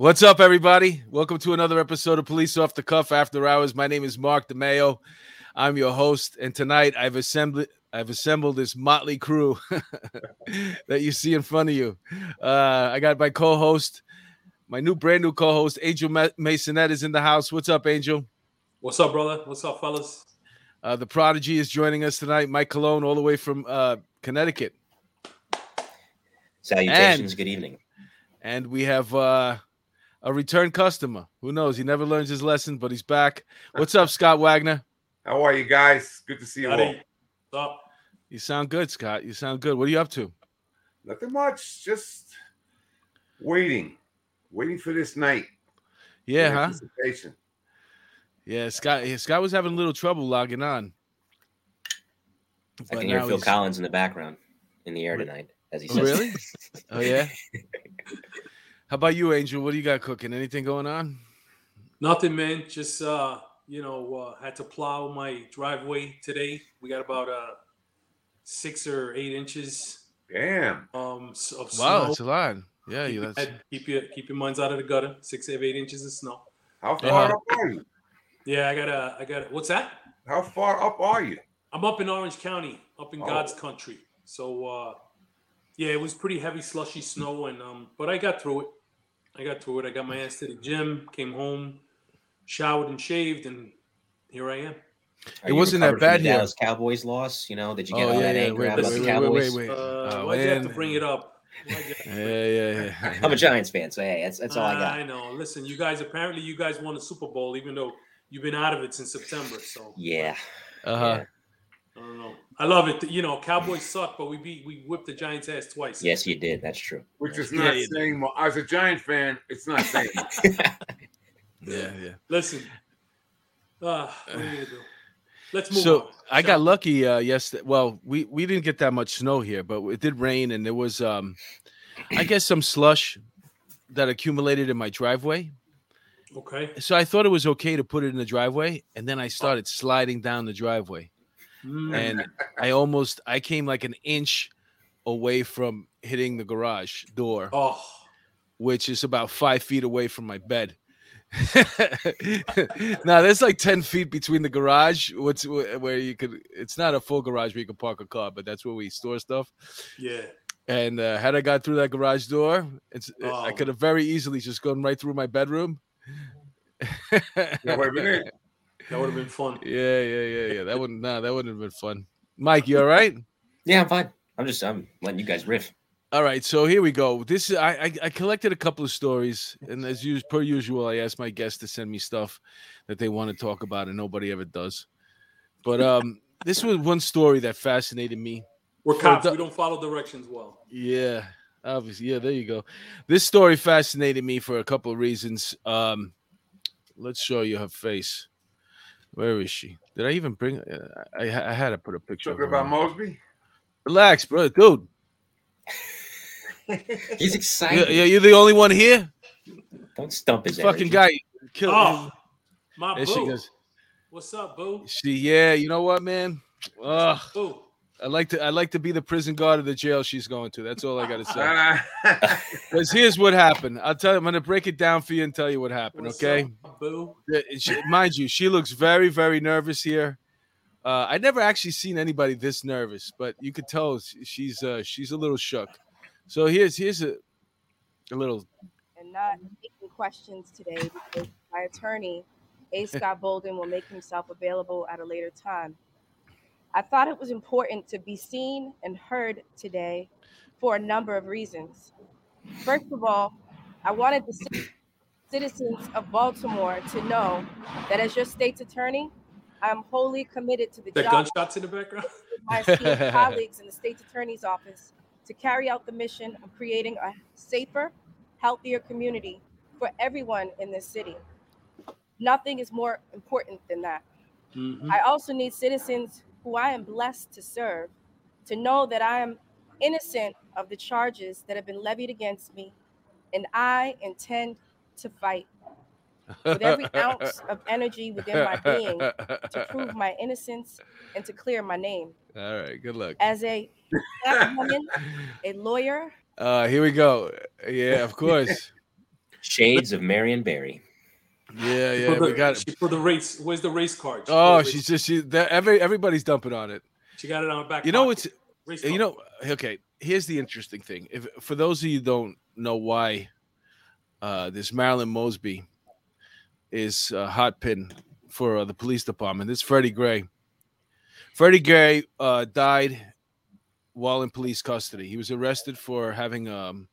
What's up, everybody? Welcome to another episode of Police Off the Cuff After Hours. My name is Mark DeMayo. I'm your host, and tonight I've assembled this motley crew that you see in front of you. I got my co-host, my brand new co-host, Angel Masonette is in the house. What's up, Angel? What's up, brother? What's up, fellas? The prodigy is joining us tonight, Mike Colon, all the way from Connecticut. Salutations. Good evening. And we have a return customer. Who knows? He never learns his lesson, but he's back. What's up, Scott Wagner? How are you guys? Good to see you all. What's up? You sound good, Scott. You sound good. What are you up to? Nothing much. Just waiting for this night. Yeah, huh? Anticipation. Yeah, Scott was having a little trouble logging on. I can hear Phil Collins in the background in the air tonight as he says. Really? Oh, yeah? How about you, Angel? What do you got cooking? Anything going on? Nothing, man. Just, had to plow my driveway today. We got about 6 or 8 inches. Damn. Of snow. Wow, that's a lot. Yeah. Keep your minds out of the gutter. 6 or 8 inches of snow. How far up are you? Yeah, I got. What's that? How far up are you? I'm up in Orange County, up in God's country. So, it was pretty heavy, slushy snow, and but I got through it. I got my ass to the gym, came home, showered and shaved, and here I am. It wasn't that bad. The Dallas Cowboys loss, did you get all that anger out about the Cowboys? Wait. Why'd you have to bring it up? Yeah. I'm a Giants fan, so hey, that's all I got. I know. Listen, you guys won the Super Bowl, even though you've been out of it since September. So yeah. Yeah. I don't know. I love it. Cowboys suck, but we whipped the Giants' ass twice. Yes, you did. That's true. Which is not saying more. As a Giant fan, it's not saying more. Yeah. Listen. What are you gonna do? Let's move on. I got lucky yesterday. Well, we didn't get that much snow here, but it did rain, and there was, I guess, some slush that accumulated in my driveway. Okay. So I thought it was okay to put it in the driveway, and then I started sliding down the driveway. Mm. And I came like an inch away from hitting the garage door, which is about 5 feet away from my bed. Now there's like 10 feet between the garage it's not a full garage where you can park a car, but that's where we store stuff. Yeah. And had I got through that garage door, I could have very easily just gone right through my bedroom. That would have been fun. Yeah. That wouldn't have been fun. Mike, you all right? Yeah, I'm fine. I'm letting you guys riff. All right, so here we go. This I collected a couple of stories, and as per usual, I asked my guests to send me stuff that they want to talk about, and nobody ever does. But this was one story that fascinated me. We're cops. We don't follow directions well. Yeah, obviously. Yeah, there you go. This story fascinated me for a couple of reasons. Let's show you her face. Where is she? Did I even bring? I had to put a picture. Talking about Mosby. Relax, bro, dude. He's excited. Yeah, you're the only one here. Don't stump his fucking guy. Kill him. My there boo. She goes, what's up, boo? You know what, man? Boo. I like to be the prison guard of the jail she's going to. That's all I gotta say. Because here's what happened. I'm gonna break it down for you and tell you what happened. What's okay? Up, boo? Mind you, she looks very, very nervous here. I never actually seen anybody this nervous, but you could tell she's a little shook. So here's a little. And not taking questions today because my attorney, A. Scott Bolden, will make himself available at a later time. I thought it was important to be seen and heard today for a number of reasons. First of all, I wanted the citizens of Baltimore to know that as your state's attorney, I'm wholly committed to the job. Gunshots in the background. My esteemed colleagues in the state's attorney's office to carry out the mission of creating a safer, healthier community for everyone in this city. Nothing is more important than that. Mm-hmm. I also need citizens who I am blessed to serve, to know that I am innocent of the charges that have been levied against me, and I intend to fight with every ounce of energy within my being to prove my innocence and to clear my name. All right, good luck. As a black woman, a lawyer. Here we go. Yeah, of course. Shades of Marion Barry. Yeah, yeah, we got it. For the race. Where's the race card? Oh, she's just everybody's dumping on it. She got it on her back. You know what's okay. Here's the interesting thing. If for those of you who don't know why this Marilyn Mosby is a hot pin for the police department. This Freddie Gray. Freddie Gray died while in police custody. He was arrested for having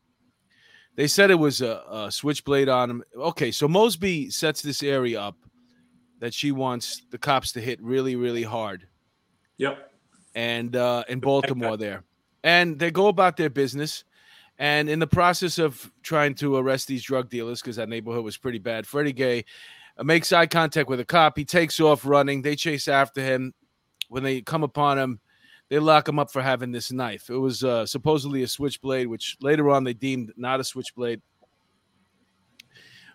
they said it was a switchblade on him. Okay, so Mosby sets this area up that she wants the cops to hit really, really hard. Yep. And in Baltimore there. And they go about their business. And in the process of trying to arrest these drug dealers, because that neighborhood was pretty bad, Freddie Gray makes eye contact with a cop. He takes off running. They chase after him. When they come upon him, they lock him up for having this knife. It was supposedly a switchblade, which later on they deemed not a switchblade.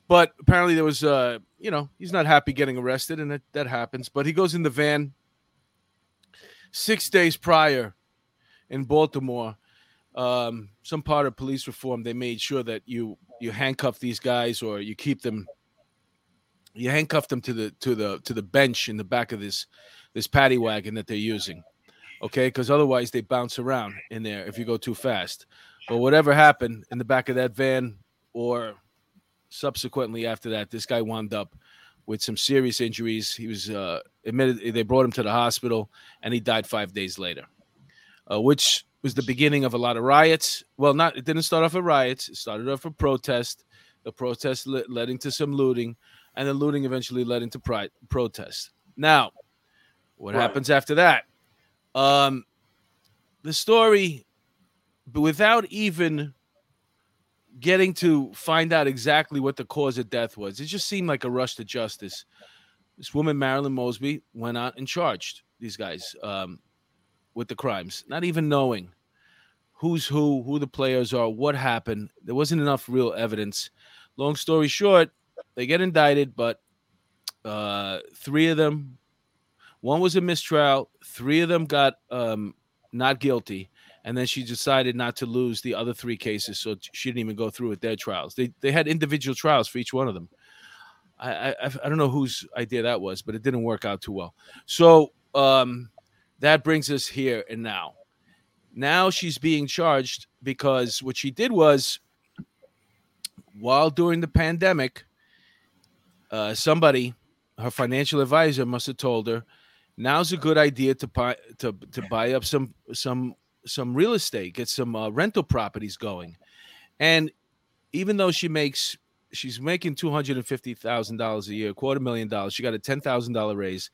But apparently there was, he's not happy getting arrested, and that happens. But he goes in the van 6 days prior in Baltimore. Some part of police reform, they made sure that you handcuff these guys or you keep them. You handcuff them to the bench in the back of this paddy wagon that they're using. Okay, because otherwise they bounce around in there if you go too fast. But whatever happened in the back of that van or subsequently after that, this guy wound up with some serious injuries. He was admitted. They brought him to the hospital, and he died 5 days later, which was the beginning of a lot of riots. Well, it didn't start off a riot. It started off a protest. The protest led into some looting, and the looting eventually led into protest. Now, what happens after that? The story, without even getting to find out exactly what the cause of death was, it just seemed like a rush to justice. This woman, Marilyn Mosby, went out and charged these guys with the crimes, not even knowing who's who the players are, what happened. There wasn't enough real evidence. Long story short, they get indicted, but three of them. One was a mistrial. Three of them got not guilty, and then she decided not to lose the other three cases, so she didn't even go through with their trials. They had individual trials for each one of them. I don't know whose idea that was, but it didn't work out too well. So that brings us here and now. Now she's being charged because what she did was, while during the pandemic, somebody, her financial advisor, must have told her, now's a good idea to buy up some real estate, get some rental properties going. And even though she's making $250,000 a year, $250,000, she got a $10,000 raise.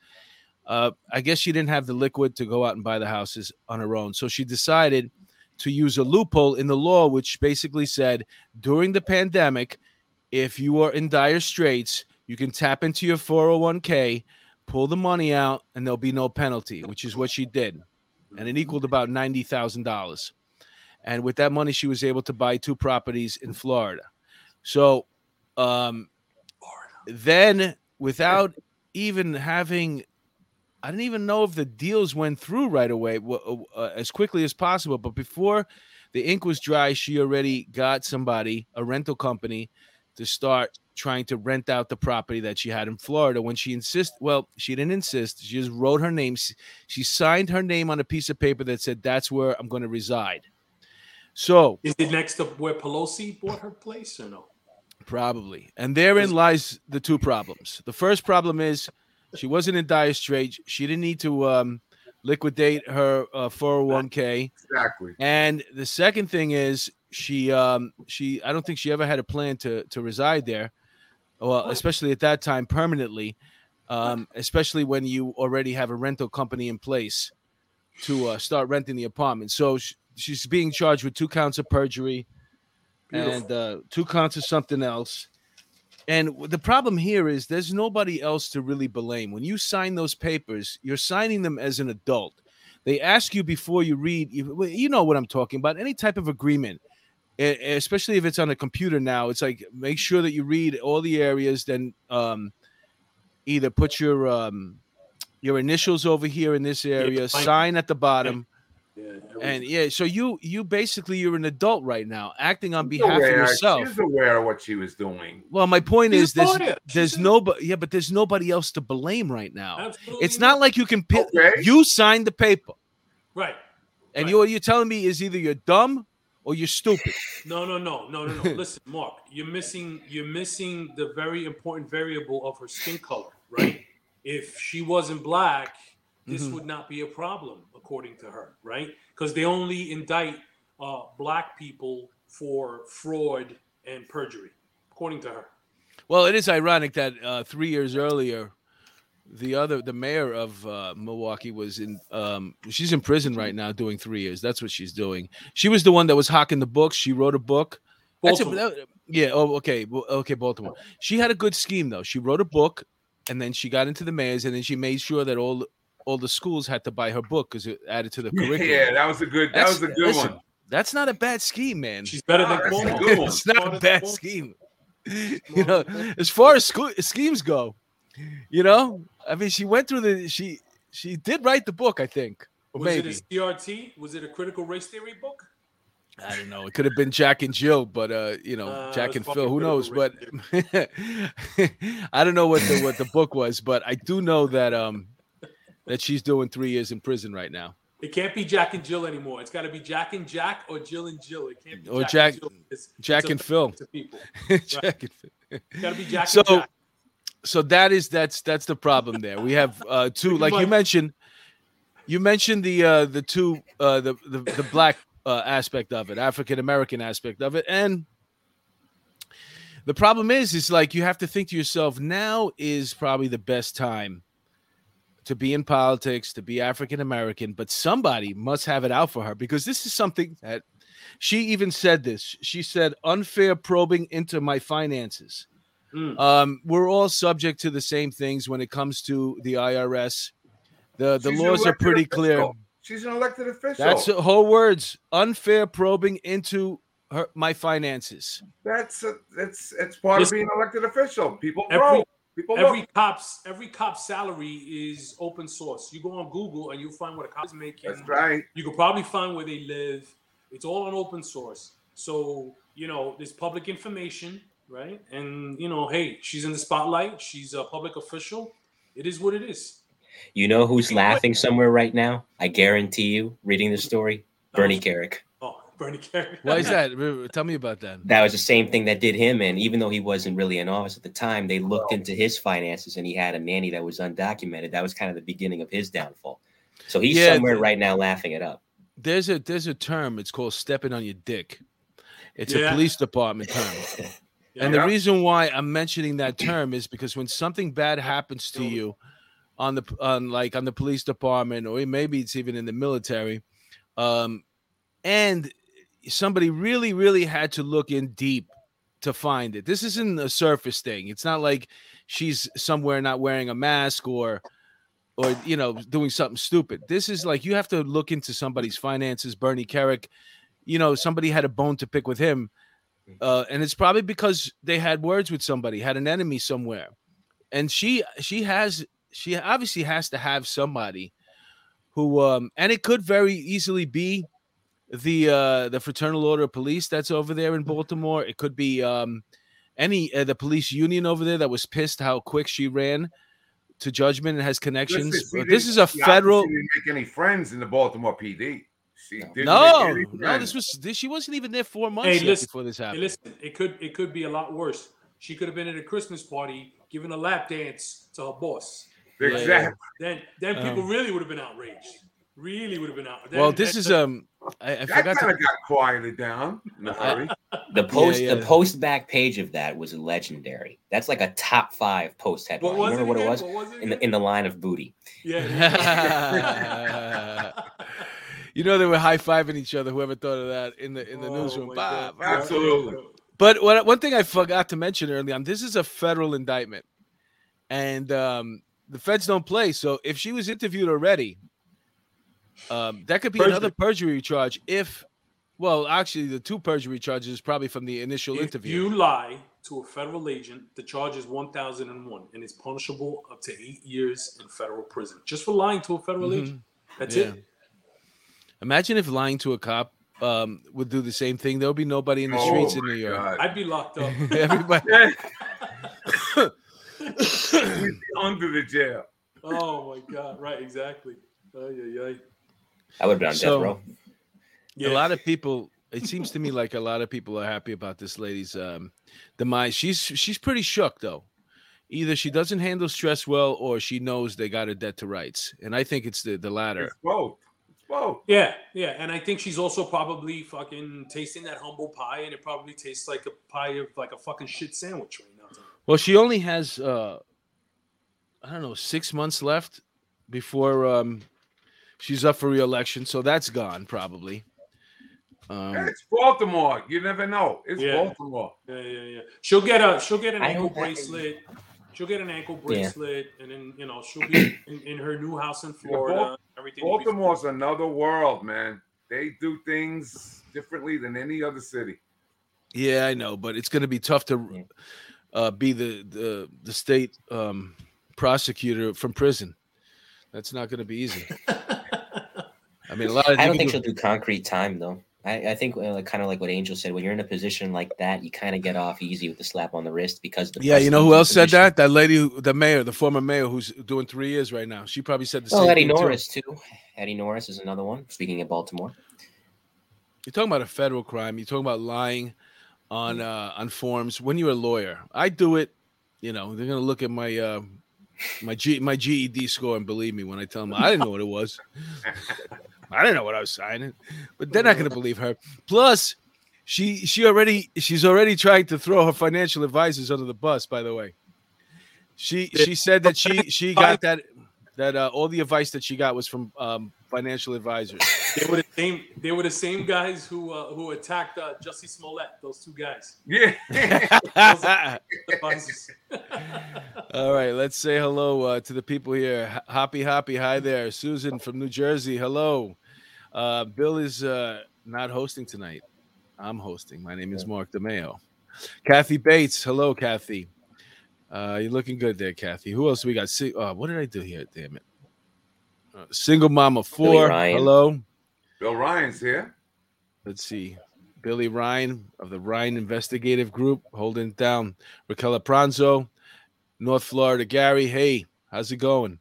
I guess she didn't have the liquid to go out and buy the houses on her own. So she decided to use a loophole in the law, which basically said during the pandemic, if you are in dire straits, you can tap into your 401k, pull the money out, and there'll be no penalty, which is what she did. And it equaled about $90,000. And with that money, she was able to buy two properties in Florida. So then, without even having, I didn't even know if the deals went through right away as quickly as possible. But before the ink was dry, she already got somebody, a rental company, to start trying to rent out the property that she had in Florida when she insisted. Well, she didn't insist. She just wrote her name. She signed her name on a piece of paper that said, that's where I'm going to reside. So is it next to where Pelosi bought her place or no? Probably. And therein lies the two problems. The first problem is she wasn't in dire straits. She didn't need to liquidate her 401k. Exactly. And the second thing is she I don't think she ever had a plan to reside there. Well, especially at that time, permanently, especially when you already have a rental company in place to start renting the apartment. So she's being charged with 2 counts of perjury and 2 counts of something else. And the problem here is there's nobody else to really blame. When you sign those papers, you're signing them as an adult. They ask you before you read, you know what I'm talking about, any type of agreement. Especially if it's on a computer now, it's like make sure that you read all the areas. Then either put your initials over here in this area, sign at the bottom, And yeah, so you basically you're an adult right now, acting on behalf of yourself. She's aware of what she was doing. Well, my point is there's nobody. Yeah, but there's nobody else to blame right now. Absolutely. It's not like you can you signed the paper, right? And right. You're telling me is either you're dumb or you're stupid. No. Listen, Mark, you're missing the very important variable of her skin color, right? If she wasn't black, this would not be a problem, according to her, right? Because they only indict black people for fraud and perjury, according to her. Well, it is ironic that 3 years earlier, the mayor of Milwaukee was in. She's in prison right now, doing 3 years. That's what she's doing. She was the one that was hawking the books. She wrote a book. Baltimore. She had a good scheme though. She wrote a book, and then she got into the mayor's, and then she made sure that all the schools had to buy her book because it added to the curriculum. Yeah, that was a good. That was a good one. That's not a bad scheme, man. She's better than Cuomo. It's not a bad scheme. You know, as far as schemes go, you know, I mean, she went through she did write the book, I think. Was it a CRT? Was it a critical race theory book? I don't know. It could have been Jack and Jill, but Jack and Phil. Who knows? But I don't know what the book was, but I do know that that she's doing 3 years in prison right now. It can't be Jack and Jill anymore. It's got to be Jack and Jack or Jill and Jill. It can't be Jack and Jill. It's and Phil. Jack right. and Phil. It's got to be Jack and Jack. So that's the problem there. We have two, like you mentioned. You mentioned the two the black aspect of it, African American aspect of it, and the problem is like you have to think to yourself, now is probably the best time to be in politics, to be African American, but somebody must have it out for her because this is something that she even said this. She said, "Unfair probing into my finances." We're all subject to the same things when it comes to the IRS. The laws are pretty clear. She's an elected official. That's her words. Unfair probing into my finances. That's part of being an elected official. People probe. Every cop's salary is open source. You go on Google and you'll find what a cop is making. That's right. You can probably find where they live. It's all on open source. So, you know, there's public information. Right. And, you know, hey, she's in the spotlight. She's a public official. It is what it is. You know who's laughing somewhere right now? I guarantee you, reading this story, Bernie Kerik. Oh, Bernie Kerik. Why is that? Tell me about that. That was the same thing that did him. And even though he wasn't really in office at the time, they looked into his finances and he had a nanny that was undocumented. That was kind of the beginning of his downfall. So he's somewhere right now laughing it up. There's a term. It's called stepping on your dick. It's a police department term. And the reason why I'm mentioning that term is because when something bad happens to you on the police department, or maybe it's even in the military, and somebody really, really had to look in deep to find it. This isn't a surface thing. It's not like she's somewhere not wearing a mask or you know, doing something stupid. This is like you have to look into somebody's finances. Bernie Kerik, you know, somebody had a bone to pick with him. And it's probably because they had words with somebody, had an enemy somewhere, and she obviously has to have somebody who and it could very easily be the Fraternal Order of Police that's over there in Baltimore. It could be any the police union over there that was pissed how quick she ran to judgment and has connections. This is a federal. She didn't make any friends in the Baltimore PD. She wasn't even there 4 months before this happened. Hey, listen, it could be a lot worse. She could have been at a Christmas party giving a lap dance to her boss. Exactly. Then people really would have been outraged. Really would have been outraged. Well, I forgot to got quieted down in a hurry. The post back page of that was legendary. That's like a top 5 post headline. Remember what it was? In the line of booty. Yeah. You know, they were high-fiving each other, whoever thought of that in the newsroom. Absolutely. But one thing I forgot to mention early on, this is a federal indictment. And the feds don't play. So if she was interviewed already, that could be another perjury charge. Actually, the 2 perjury charges probably from the initial interview. If you lie to a federal agent, the charge is 1001, and it's punishable up to 8 years in federal prison. Just for lying to a federal agent. That's it. Imagine if lying to a cop would do the same thing. There would be nobody in the streets in New York. God. I'd be locked up. Everybody we'd be under the jail. Oh my God! Right, exactly. I would have been on death row. Yeah. A lot of people. It seems to me like a lot of people are happy about this lady's demise. She's pretty shook though. Either she doesn't handle stress well, or she knows they got a debt to rights. And I think it's the latter. It's both. Yeah. And I think she's also probably fucking tasting that humble pie, and it probably tastes like a pie of like a fucking shit sandwich right now. Well, she only has 6 months left before she's up for re-election, so that's gone probably. It's Baltimore. You never know. It's Baltimore. Yeah. She'll get an ankle bracelet. She'll get an ankle bracelet, and then she'll be in her new house in Florida. Everything. Baltimore's another world, man. They do things differently than any other city. Yeah, I know, but it's going to be tough to be the state prosecutor from prison. That's not going to be easy. I mean, I don't think she'll do concrete time though. I think kind of like what Angel said, when you're in a position like that, you kind of get off easy with the slap on the wrist because the you know who else said that? That lady, the former mayor, who's doing 3 years right now. She probably said the same thing. Eddie Norris too. Eddie Norris is another one. Speaking of Baltimore, you're talking about a federal crime. You're talking about lying on forms. When you're a lawyer, I do it. They're gonna look at my my GED score and believe me when I tell them I didn't know what it was. I didn't know what I was signing, but they're not going to believe her. Plus, she's already trying to throw her financial advisors under the bus. By the way, she said that she got that all the advice that she got was from financial advisors. They were the same guys who attacked Jussie Smollett. Those two guys. Yeah. All right, let's say hello to the people here. Hoppy, hi there. Susan from New Jersey. Hello. Bill is not hosting tonight. I'm hosting. My name is Mark DeMayo. Kathy Bates. Hello, Kathy. You're looking good there, Kathy. Who else we got? What did I do here? Damn it. Single Mama 4. Hello. Bill Ryan's here. Let's see. Billy Ryan of the Ryan Investigative Group holding it down. Raquel Pranzo, North Florida. Gary, hey, how's it going?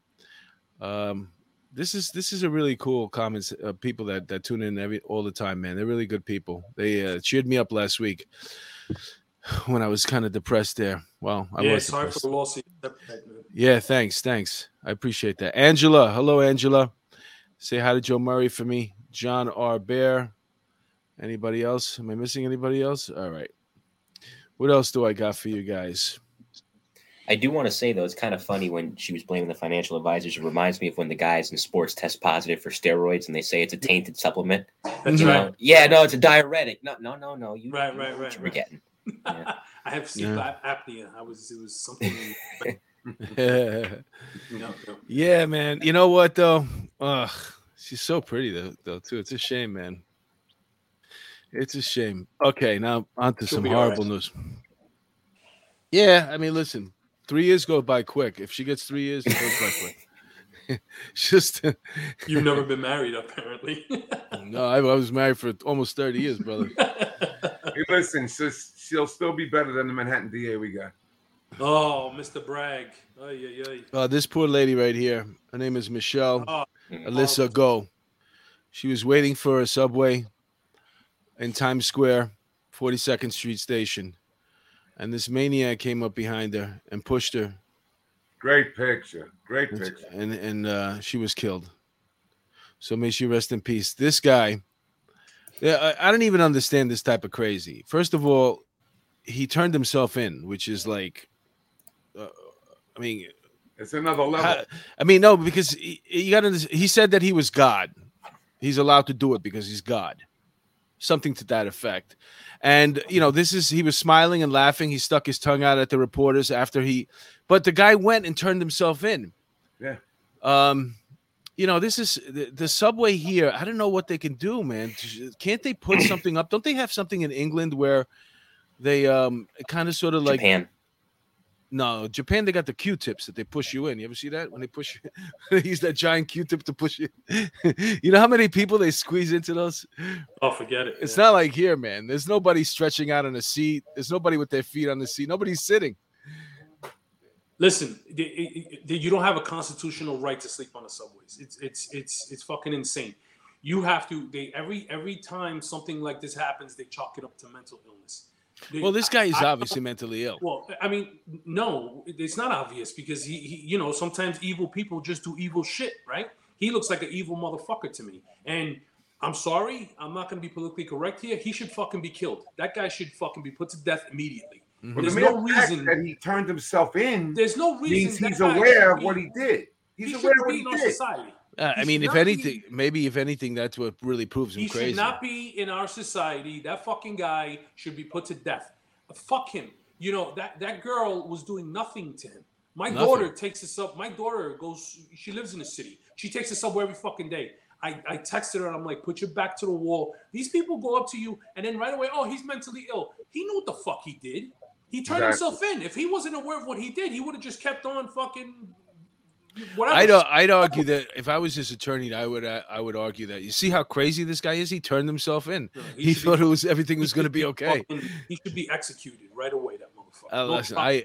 This is a really cool comments. People that tune in all the time, man. They're really good people. They cheered me up last week when I was kind of depressed there. Well, I was sorry for the loss. Yeah, thanks. I appreciate that. Angela, hello, Angela. Say hi to Joe Murray for me. John R. Bear. Anybody else? Am I missing anybody else? All right. What else do I got for you guys? I do want to say, though, it's kind of funny when she was blaming the financial advisors. It reminds me of when the guys in sports test positive for steroids and they say it's a tainted supplement. That's right. Yeah, no, it's a diuretic. No. You know what you're getting. Yeah. I have sleep apnea. It was something. Yeah, man. You know what, though? Ugh, she's so pretty, though, too. It's a shame, man. It's a shame. Okay, now on to some horrible news. Yeah, I mean, listen, 3 years go by quick. If she gets 3 years, it goes by quick. Just you've never been married, apparently. No, I was married for almost 30 years, brother. Hey, listen, she'll still be better than the Manhattan DA we got. Oh, Mr. Bragg. This poor lady right here. Her name is Michelle Alyssa Go. She was waiting for a subway in Times Square, 42nd Street Station. And this maniac came up behind her and pushed her. Great picture. And she was killed. So may she rest in peace. This guy, I don't even understand this type of crazy. First of all, he turned himself in, which is like, it's another level. Because he said that he was God. He's allowed to do it because he's God. Something to that effect. And, he was smiling and laughing. He stuck his tongue out at the reporters but the guy went and turned himself in. Yeah. This is the subway here. I don't know what they can do, man. Can't they put something up? Don't they have something in England where they kind of sort of like Japan. No, Japan, they got the Q-tips that they push you in. You ever see that? When they push you, they use that giant Q-tip to push you. You know how many people they squeeze into those? Oh, forget it. It's not like here, man. There's nobody stretching out on the seat. There's nobody with their feet on the seat. Nobody's sitting. Listen, you don't have a constitutional right to sleep on the subways. It's fucking insane. You have to. They every time something like this happens, they chalk it up to mental illness. Well, this guy is obviously mentally ill. Well, I mean, no, it's not obvious because he, you know, sometimes evil people just do evil shit, right? He looks like an evil motherfucker to me. And I'm sorry, I'm not going to be politically correct here. He should fucking be killed. That guy should fucking be put to death immediately. Mm-hmm. There's no reason that he turned himself in. There's no reason he's aware of what he did. He's aware of what he did. I mean, if anything, maybe if anything, that's what really proves him crazy. He should not be in our society. That fucking guy should be put to death. Fuck him. You know, that girl was doing nothing to him. My daughter takes this up. My daughter goes, she lives in the city. She takes this subway every fucking day. I texted her and I'm like, put your back to the wall. These people go up to you and then right away, oh, he's mentally ill. He knew what the fuck he did. He turned himself in. If he wasn't aware of what he did, he would have just kept on fucking... I'd argue that if I was his attorney, I would argue that. You see how crazy this guy is? He turned himself in. Yeah, he thought everything was going to be okay. He should be executed right away, that motherfucker. Listen, I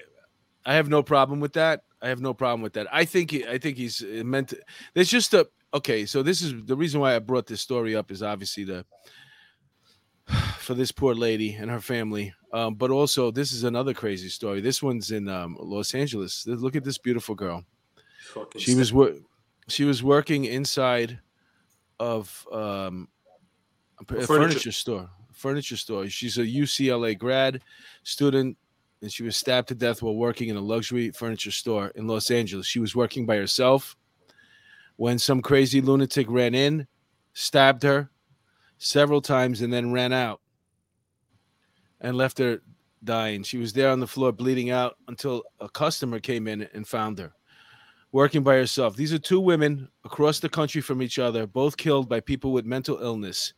have no problem with that. I think he's meant to. There's just okay. So this is the reason why I brought this story up is obviously for this poor lady and her family. But also this is another crazy story. This one's in Los Angeles. Look at this beautiful girl. She was working inside of a furniture store. She's a UCLA grad student, and she was stabbed to death while working in a luxury furniture store in Los Angeles. She was working by herself when some crazy lunatic ran in, stabbed her several times, and then ran out and left her dying. She was there on the floor bleeding out until a customer came in and found her. Working by herself. These are two women across the country from each other, both killed by people with mental illness.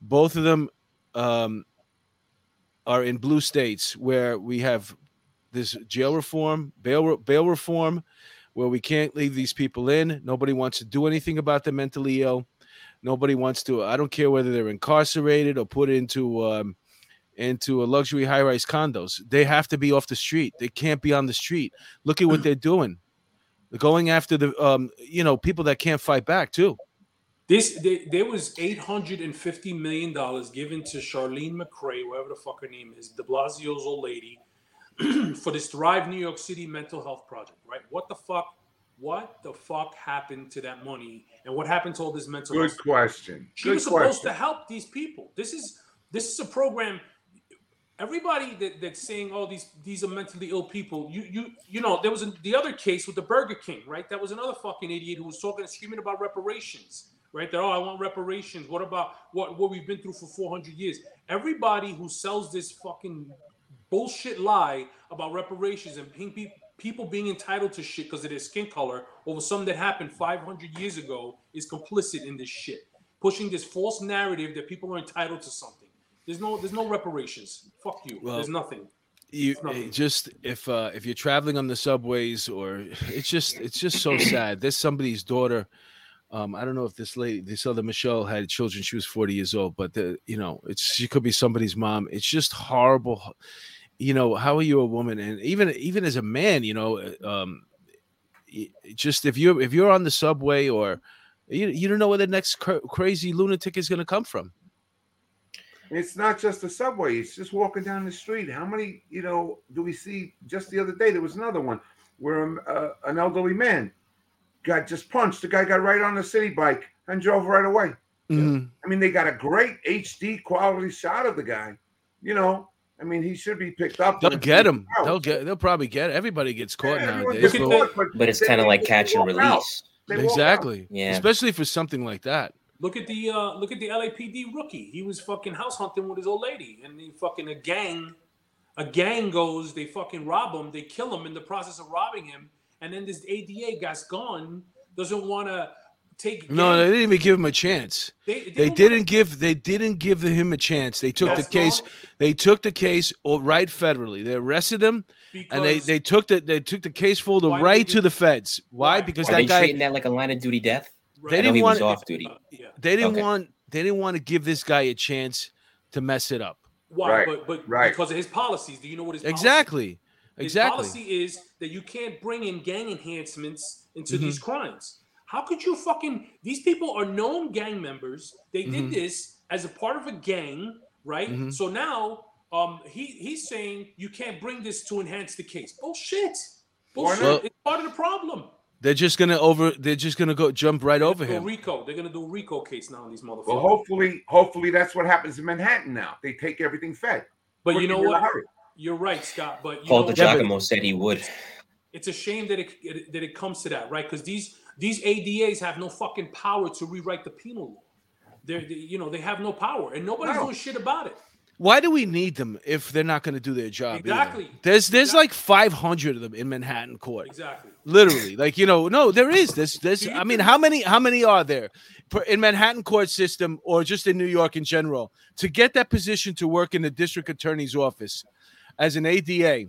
Both of them are in blue states where we have this jail reform, bail reform, where we can't leave these people in. Nobody wants to do anything about the mentally ill. Nobody wants to. I don't care whether they're incarcerated or put into a luxury high-rise condos. They have to be off the street. They can't be on the street. Look at what they're doing. Going after the, people that can't fight back too. There was $850 million given to Charlene McRae, whatever the fuck her name is, de Blasio's old lady, for this Thrive New York City mental health project, right? What the fuck happened to that money, and what happened to all this mental health? Good question. She was supposed to help these people. This is a program. Everybody that's saying, oh, these are mentally ill people, you know, there was the other case with the Burger King, right? That was another fucking idiot who was talking and screaming about reparations, right? That, oh, I want reparations. What about what we've been through for 400 years? Everybody who sells this fucking bullshit lie about reparations and people being entitled to shit because of their skin color over something that happened 500 years ago is complicit in this shit, pushing this false narrative that people are entitled to something. There's no reparations. Fuck you. Well, there's nothing. Just if you're traveling on the subways, or it's just so sad. There's somebody's daughter. I don't know if this other Michelle had children. She was 40 years old, but she could be somebody's mom. It's just horrible. You know, how are you a woman? And even as a man, just if you're on the subway, or you don't know where the next crazy lunatic is going to come from. It's not just the subway. It's just walking down the street. How many, do we see? Just the other day, there was another one where an elderly man got just punched. The guy got right on the city bike and drove right away. Mm-hmm. I mean, they got a great HD quality shot of the guy. He should be picked up. They'll get him. They'll probably get it. Everybody gets caught nowadays. But it's kind of like catch and release. Exactly. Yeah. Especially for something like that. Look at the LAPD rookie. He was fucking house hunting with his old lady, and then fucking a gang goes. They fucking rob him. They kill him in the process of robbing him, and then this ADA guy's gone. Doesn't want to take. No, they didn't even give him a chance. They didn't give him a chance. They took the case. They took the case right federally. They arrested him, and they took the case folder right to the feds. Why? Because that guy treating that like a line of duty death. Right. They didn't want off duty. They didn't want to give this guy a chance to mess it up. Why? Right. But because of his policies. Do you know what his policy? Exactly. His policy is that you can't bring in gang enhancements into these crimes. How could you fucking? These people are known gang members. They did this as a part of a gang, right? Mm-hmm. So now he's saying you can't bring this to enhance the case. Bullshit. Well, it's part of the problem. They're just gonna jump right over him. RICO. They're gonna do a RICO case now on these motherfuckers. Well, hopefully that's what happens in Manhattan now. They take everything fed. But you know what? You're right, Scott. But Paul DiGiacomo said he would. It's a shame that it comes to that, right? Because these ADAs have no fucking power to rewrite the penal law. They have no power, and nobody's doing shit about it. Why do we need them if they're not going to do their job? Exactly. Either? There's like 500 of them in Manhattan court. Exactly. Literally, there is. There's. I mean, how many are there in Manhattan court system, or just in New York in general, to get that position to work in the district attorney's office as an ADA?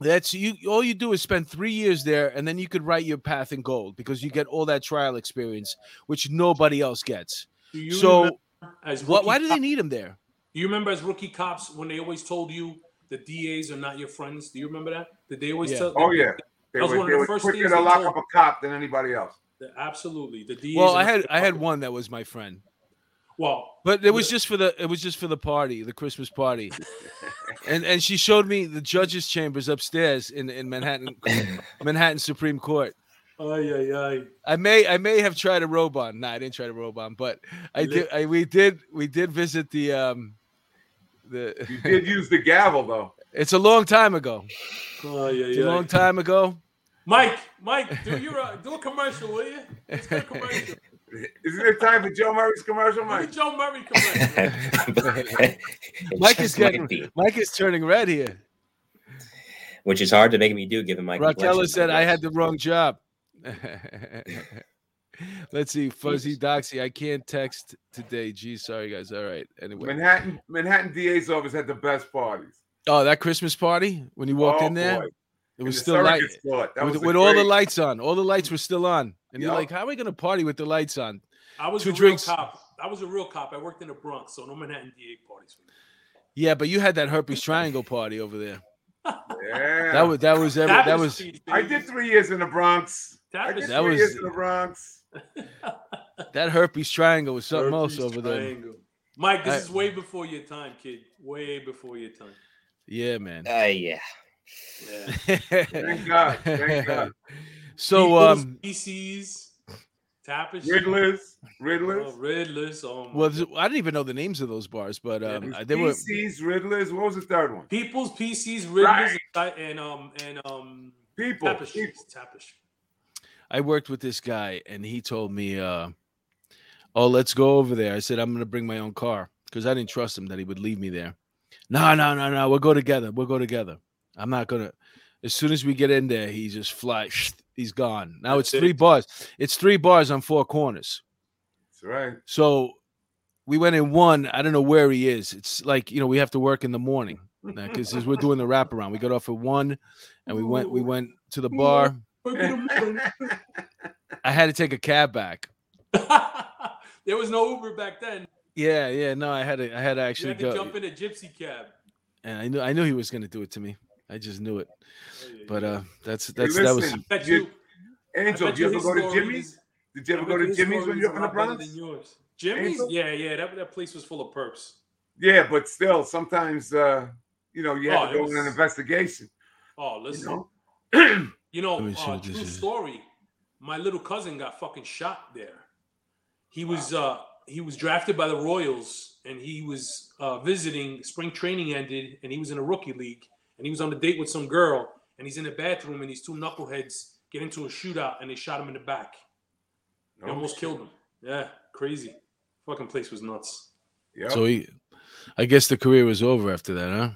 That's you. All you do is spend 3 years there, and then you could write your path in gold because you get all that trial experience, which nobody else gets. Why do they need him there? Do you remember as rookie cops when they always told you the DAs are not your friends? Do you remember that? Did they always tell? Oh yeah, they were quicker to lock up a cop than anybody else. Absolutely, the DAs. Well, I had one that was my friend. Well, but it was just for the party, the Christmas party. And she showed me the judges' chambers upstairs in Manhattan Supreme Court. I may have tried a robe on. No, I didn't try to robe on, but I did. We did visit the You did use the gavel though. It's a long time ago. A long time ago. Mike, do a commercial, will you? Let's do a commercial. Isn't it time for Joe Murray's commercial, Mike? Joe Murray commercial. Mike is turning red here, which is hard to make me do. Given my Raquel said I had the wrong job. Let's see, Fuzzy Doxy. I can't text today. Gee, sorry guys. All right. Anyway, Manhattan DA's office had the best parties. Oh, that Christmas party when you walked in there. Boy. It was still light with all the lights on. All the lights were still on. And you're like, how are we going to party with the lights on? I was a real cop. I worked in the Bronx, so no Manhattan DA parties. Yeah, but you had that herpes triangle party over there. Yeah. That was I did 3 years in the Bronx. That herpes triangle was something else over there. Mike, this is way before your time, kid. Way before your time. Yeah, man. Yeah. Yeah. Thank God. So Species, Tapish, Ridley's. Oh well, I didn't even know the names of those bars, but Species, Ridley's. What was the third one? People's, Species, Ridley's, right. and People. Tapish. I worked with this guy, and he told me, let's go over there." I said, "I'm going to bring my own car because I didn't trust him that he would leave me there." No. We'll go together. I'm not gonna. As soon as we get in there, he just flies. He's gone. Now it's three bars. It's three bars on four corners. That's right. So we went in one. I don't know where he is. It's like we have to work in the morning because we're doing the wraparound. We got off at one, and we went to the bar. I had to take a cab back. There was no Uber back then. Yeah. No, I had to actually go jump in a gypsy cab. And I knew he was gonna do it to me. I just knew it, but that was. Angel, did you ever go to Jimmy's? Did you ever go to Jimmy's when you were in the Bronx? Jimmy's, yeah, that place was full of perps. Yeah, but still, sometimes you had to go on an investigation. Oh, listen, true story. My little cousin got fucking shot there. He was drafted by the Royals, and he was visiting. Spring training ended, and he was in a rookie league. And he was on a date with some girl, and he's in the bathroom, and these two knuckleheads get into a shootout, and they shot him in the back. They almost killed him. Yeah, crazy. Fucking place was nuts. Yeah. So I guess the career was over after that, huh?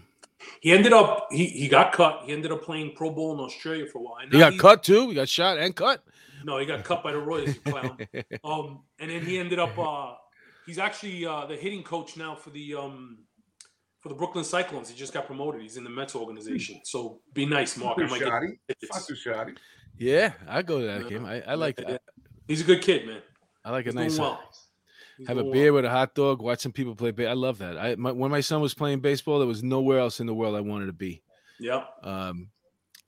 He ended up. He got cut. He ended up playing pro bowl in Australia for a while. He got cut too. He got shot and cut. No, he got cut by the Royals, you clown. And then he ended up he's actually the hitting coach now for the Brooklyn Cyclones. He just got promoted. He's in the Mets organization. So be nice, Mark. I might get yeah, I go to that game. I like that. Yeah. He's a good kid, man. I like a nice well. Have a beer with a hot dog, watch some people play. I love that. When my son was playing baseball, there was nowhere else in the world I wanted to be. Yeah.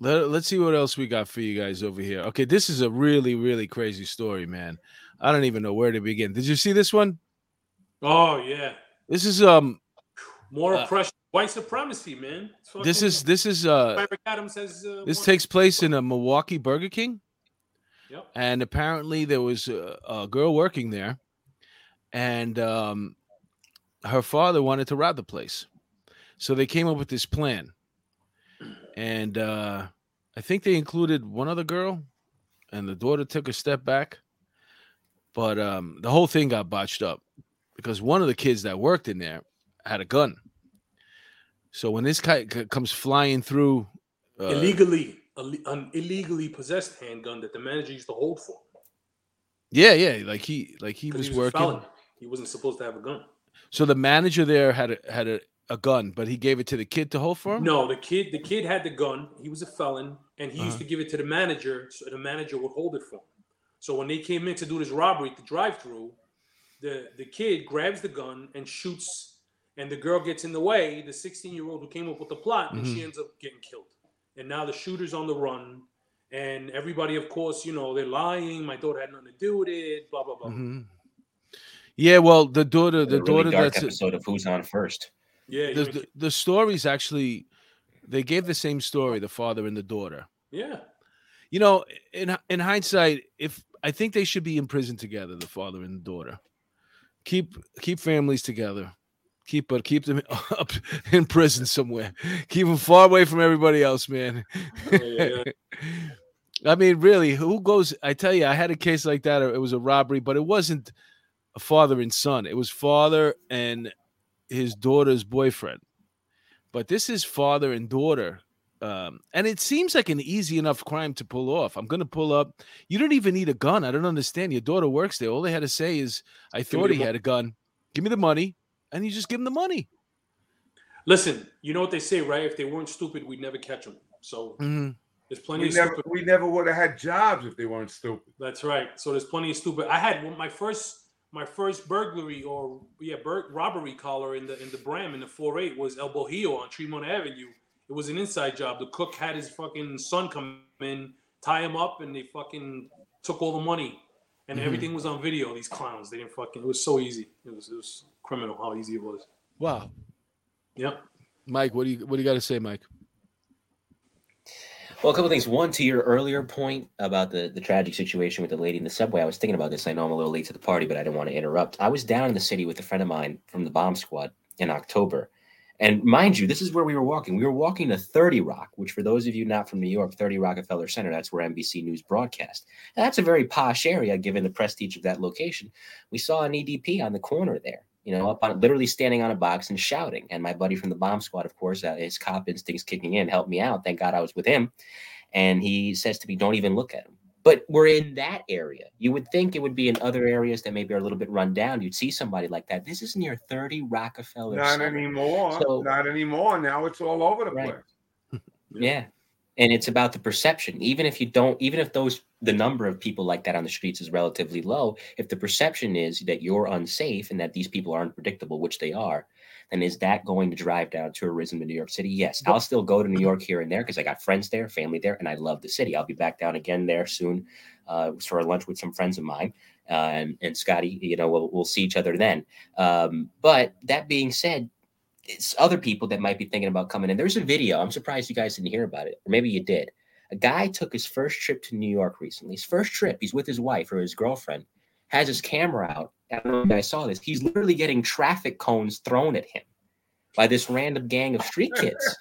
Let's see what else we got for you guys over here. Okay, this is a really, really crazy story, man. I don't even know where to begin. Did you see this one? Oh, yeah. This is more oppression, white supremacy, man. This takes place in a Milwaukee Burger King. Yep. And apparently there was a girl working there, and her father wanted to rob the place. So they came up with this plan. And I think they included one other girl, and the daughter took a step back. But the whole thing got botched up because one of the kids that worked in there had a gun. So when this guy comes flying through... an illegally possessed handgun that the manager used to hold for. Yeah. He was working. He wasn't supposed to have a gun. So the manager there had a gun, but he gave it to the kid to hold for him? No, the kid had the gun. He was a felon, and he used to give it to the manager, so the manager would hold it for him. So when they came in to do this robbery at the drive-thru, the kid grabs the gun and shoots, and the girl gets in the way, the 16-year-old who came up with the plot, and she ends up getting killed. And now the shooter's on the run, and everybody, of course, you know, they're lying. My daughter had nothing to do with it. Blah blah blah. Mm-hmm. Yeah, well, the daughter. Really dark episode of Who's On First. Yeah, the stories actually, they gave the same story: the father and the daughter. Yeah, you know, in hindsight, I think they should be in prison together, the father and the daughter. Keep families together. Keep them up in prison somewhere. Keep them far away from everybody else, man. Oh, yeah. I mean, really, who goes? I tell you, I had a case like that. It was a robbery, but it wasn't a father and son. It was father and his daughter's boyfriend. But this is father and daughter. And it seems like an easy enough crime to pull off. I'm going to pull up. You don't even need a gun. I don't understand. Your daughter works there. All they had to say is, I thought he had a gun. Give me the money. And you just give them the money. Listen, you know what they say, right? If they weren't stupid, we'd never catch them. So there's plenty of stupid. We never would have had jobs if they weren't stupid. That's right. So there's plenty of stupid. I had my first burglary robbery collar in the Bram in the 4-8 was El Bojillo on Tremont Avenue. It was an inside job. The cook had his fucking son come in, tie him up, and they fucking took all the money. And everything was on video. These clowns, they didn't fucking. It was so easy. It was criminal how easy it was. Wow. Yep. Mike, what do you got to say, Mike? Well, a couple of things. One, to your earlier point about the tragic situation with the lady in the subway, I was thinking about this. I know I'm a little late to the party, but I didn't want to interrupt. I was down in the city with a friend of mine from the bomb squad in October. And mind you, this is where we were walking. We were walking to 30 Rock, which for those of you not from New York, 30 Rockefeller Center, that's where NBC News broadcast. Now, that's a very posh area, given the prestige of that location. We saw an EDP on the corner there, you know, up on literally standing on a box and shouting. And my buddy from the bomb squad, of course, his cop instincts kicking in, helped me out. Thank God I was with him. And he says to me, don't even look at him. But we're in that area. You would think it would be in other areas that maybe are a little bit run down. You'd see somebody like that. This is near 30 Rockefeller. Not anymore. So, not anymore. Now it's all over the place. Yeah. And it's about the perception. Even if the number of people like that on the streets is relatively low, if the perception is that you're unsafe and that these people are unpredictable, which they are, then is that going to drive down tourism in New York City? Yes. I'll still go to New York here and there because I got friends there, family there, and I love the city. I'll be back down again there soon for lunch with some friends of mine. And Scotty, you know, we'll see each other then. But that being said, it's other people that might be thinking about coming in. There's a video. I'm surprised you guys didn't hear about it. Or maybe you did. A guy took his first trip to New York recently. His first trip. He's with his wife or his girlfriend. Has his camera out. I don't know if you guys saw this. He's literally getting traffic cones thrown at him by this random gang of street kids.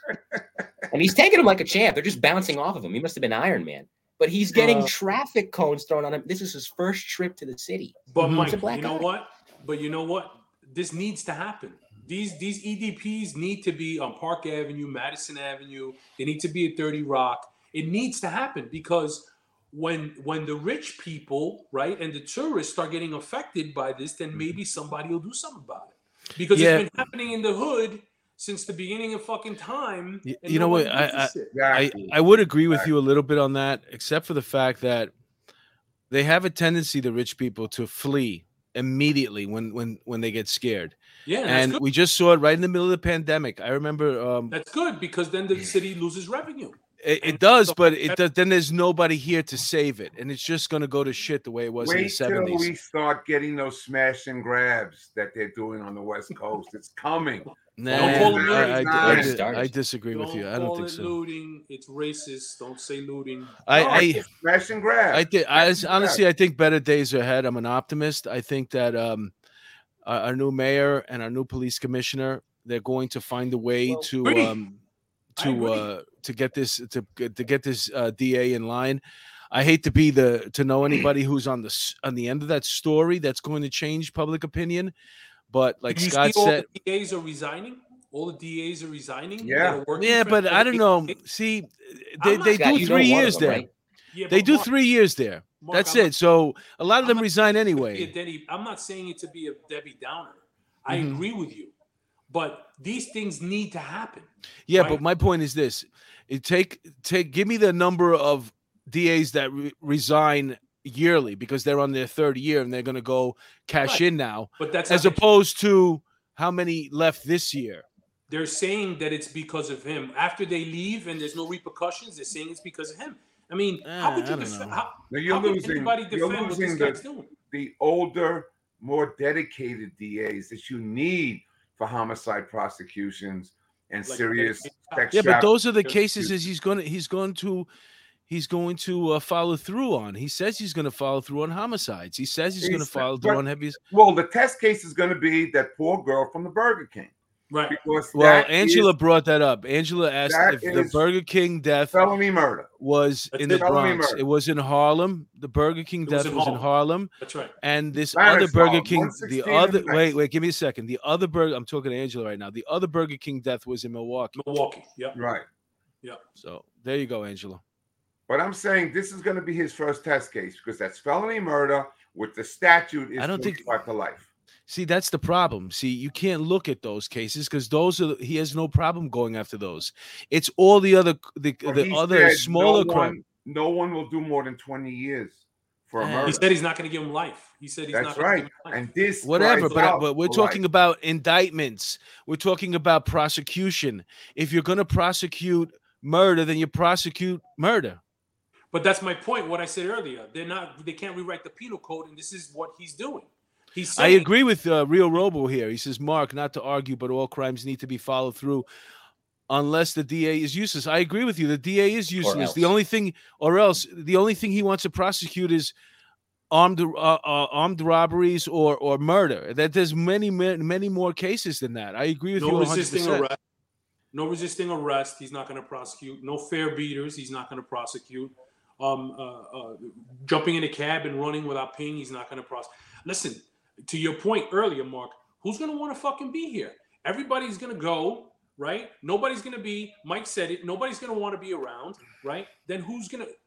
And he's taking them like a champ. They're just bouncing off of him. He must have been Iron Man. But he's getting traffic cones thrown on him. This is his first trip to the city. But Mike, you know what? This needs to happen. These EDPs need to be on Park Avenue, Madison Avenue. They need to be at 30 Rock. It needs to happen because when the rich people, right, and the tourists start getting affected by this, then maybe somebody will do something about it. Because it's been happening in the hood since the beginning of fucking time. You know what? I would agree with you a little bit on that, except for the fact that they have a tendency, the rich people, to flee immediately when they get scared. Yeah, and we just saw it right in the middle of the pandemic. I remember. That's good, because then the city loses revenue. It does, but it does, then there's nobody here to save it, and it's just going to go to shit the way it was in the 70s. Till we start getting those smash and grabs that they're doing on the West Coast. It's coming. Nah, I disagree with you. I don't think so. Looting. It's racist. Don't say looting. I smash and grab. I think better days are ahead. I'm an optimist. I think that our new mayor and our new police commissioner, they're going to find a way to get this to get this DA in line. I hate to be to know anybody who's on the end of that story that's going to change public opinion, but like Scott said, all the DAs are resigning. Yeah, but I don't know. See, they do 3 years there. They do 3 years there. That's it. So a lot of them resign anyway. I'm not saying it to be a Debbie Downer. I agree with you. But these things need to happen. Yeah, right? But my point is this: give me the number of DAs that resign yearly, because they're on their third year and they're going to go cash in now. But that's as opposed to how many left this year. They're saying that it's because of him. After they leave and there's no repercussions, they're saying it's because of him. I mean, how could you defend? How could anybody defend what this guy's doing? The older, more dedicated DAs that you need for homicide prosecutions and serious sex. Yeah, but those are the cases that he's going to follow through on. He says he's going to follow through on homicides. He says he's going to follow through on heavy. Well, the test case is going to be that poor girl from the Burger King, right? Because Angela brought that up. Angela asked if the Burger King death felony murder was in the Bronx. It was in Harlem. The Burger King death was in Harlem. That's right. And this other Burger King, wait, give me a second. The other burger, I'm talking to Angela right now. The other Burger King death was in Milwaukee. Yeah. Right. Yeah. So there you go, Angela. But I'm saying this is going to be his first test case, because that's felony murder, which the statute is 25 to life. See, that's the problem. See, you can't look at those cases, because he has no problem going after those. It's all the other smaller crime. No one will do more than 20 years for a murder. He said he's not going to give him life. He said he's not going to give him life. And this whatever, but we're talking about indictments. We're talking about prosecution. If you're going to prosecute murder, then you prosecute murder. But that's my point. What I said earlier, they can't rewrite the penal code, and this is what he's doing. I agree with Real Robo here. He says, Mark, not to argue, but all crimes need to be followed through unless the DA is useless. I agree with you. The DA is useless. The only thing he wants to prosecute is armed robberies or murder. That there's many more cases than that. I agree with you 100%. No resisting arrest. He's not going to prosecute. No fair beaters. He's not going to prosecute. Jumping in a cab and running without paying. He's not going to prosecute. Listen. To your point earlier, Mark, who's going to want to fucking be here? Everybody's going to go, right? Nobody's going to be, Mike said it, nobody's going to want to be around, right? Then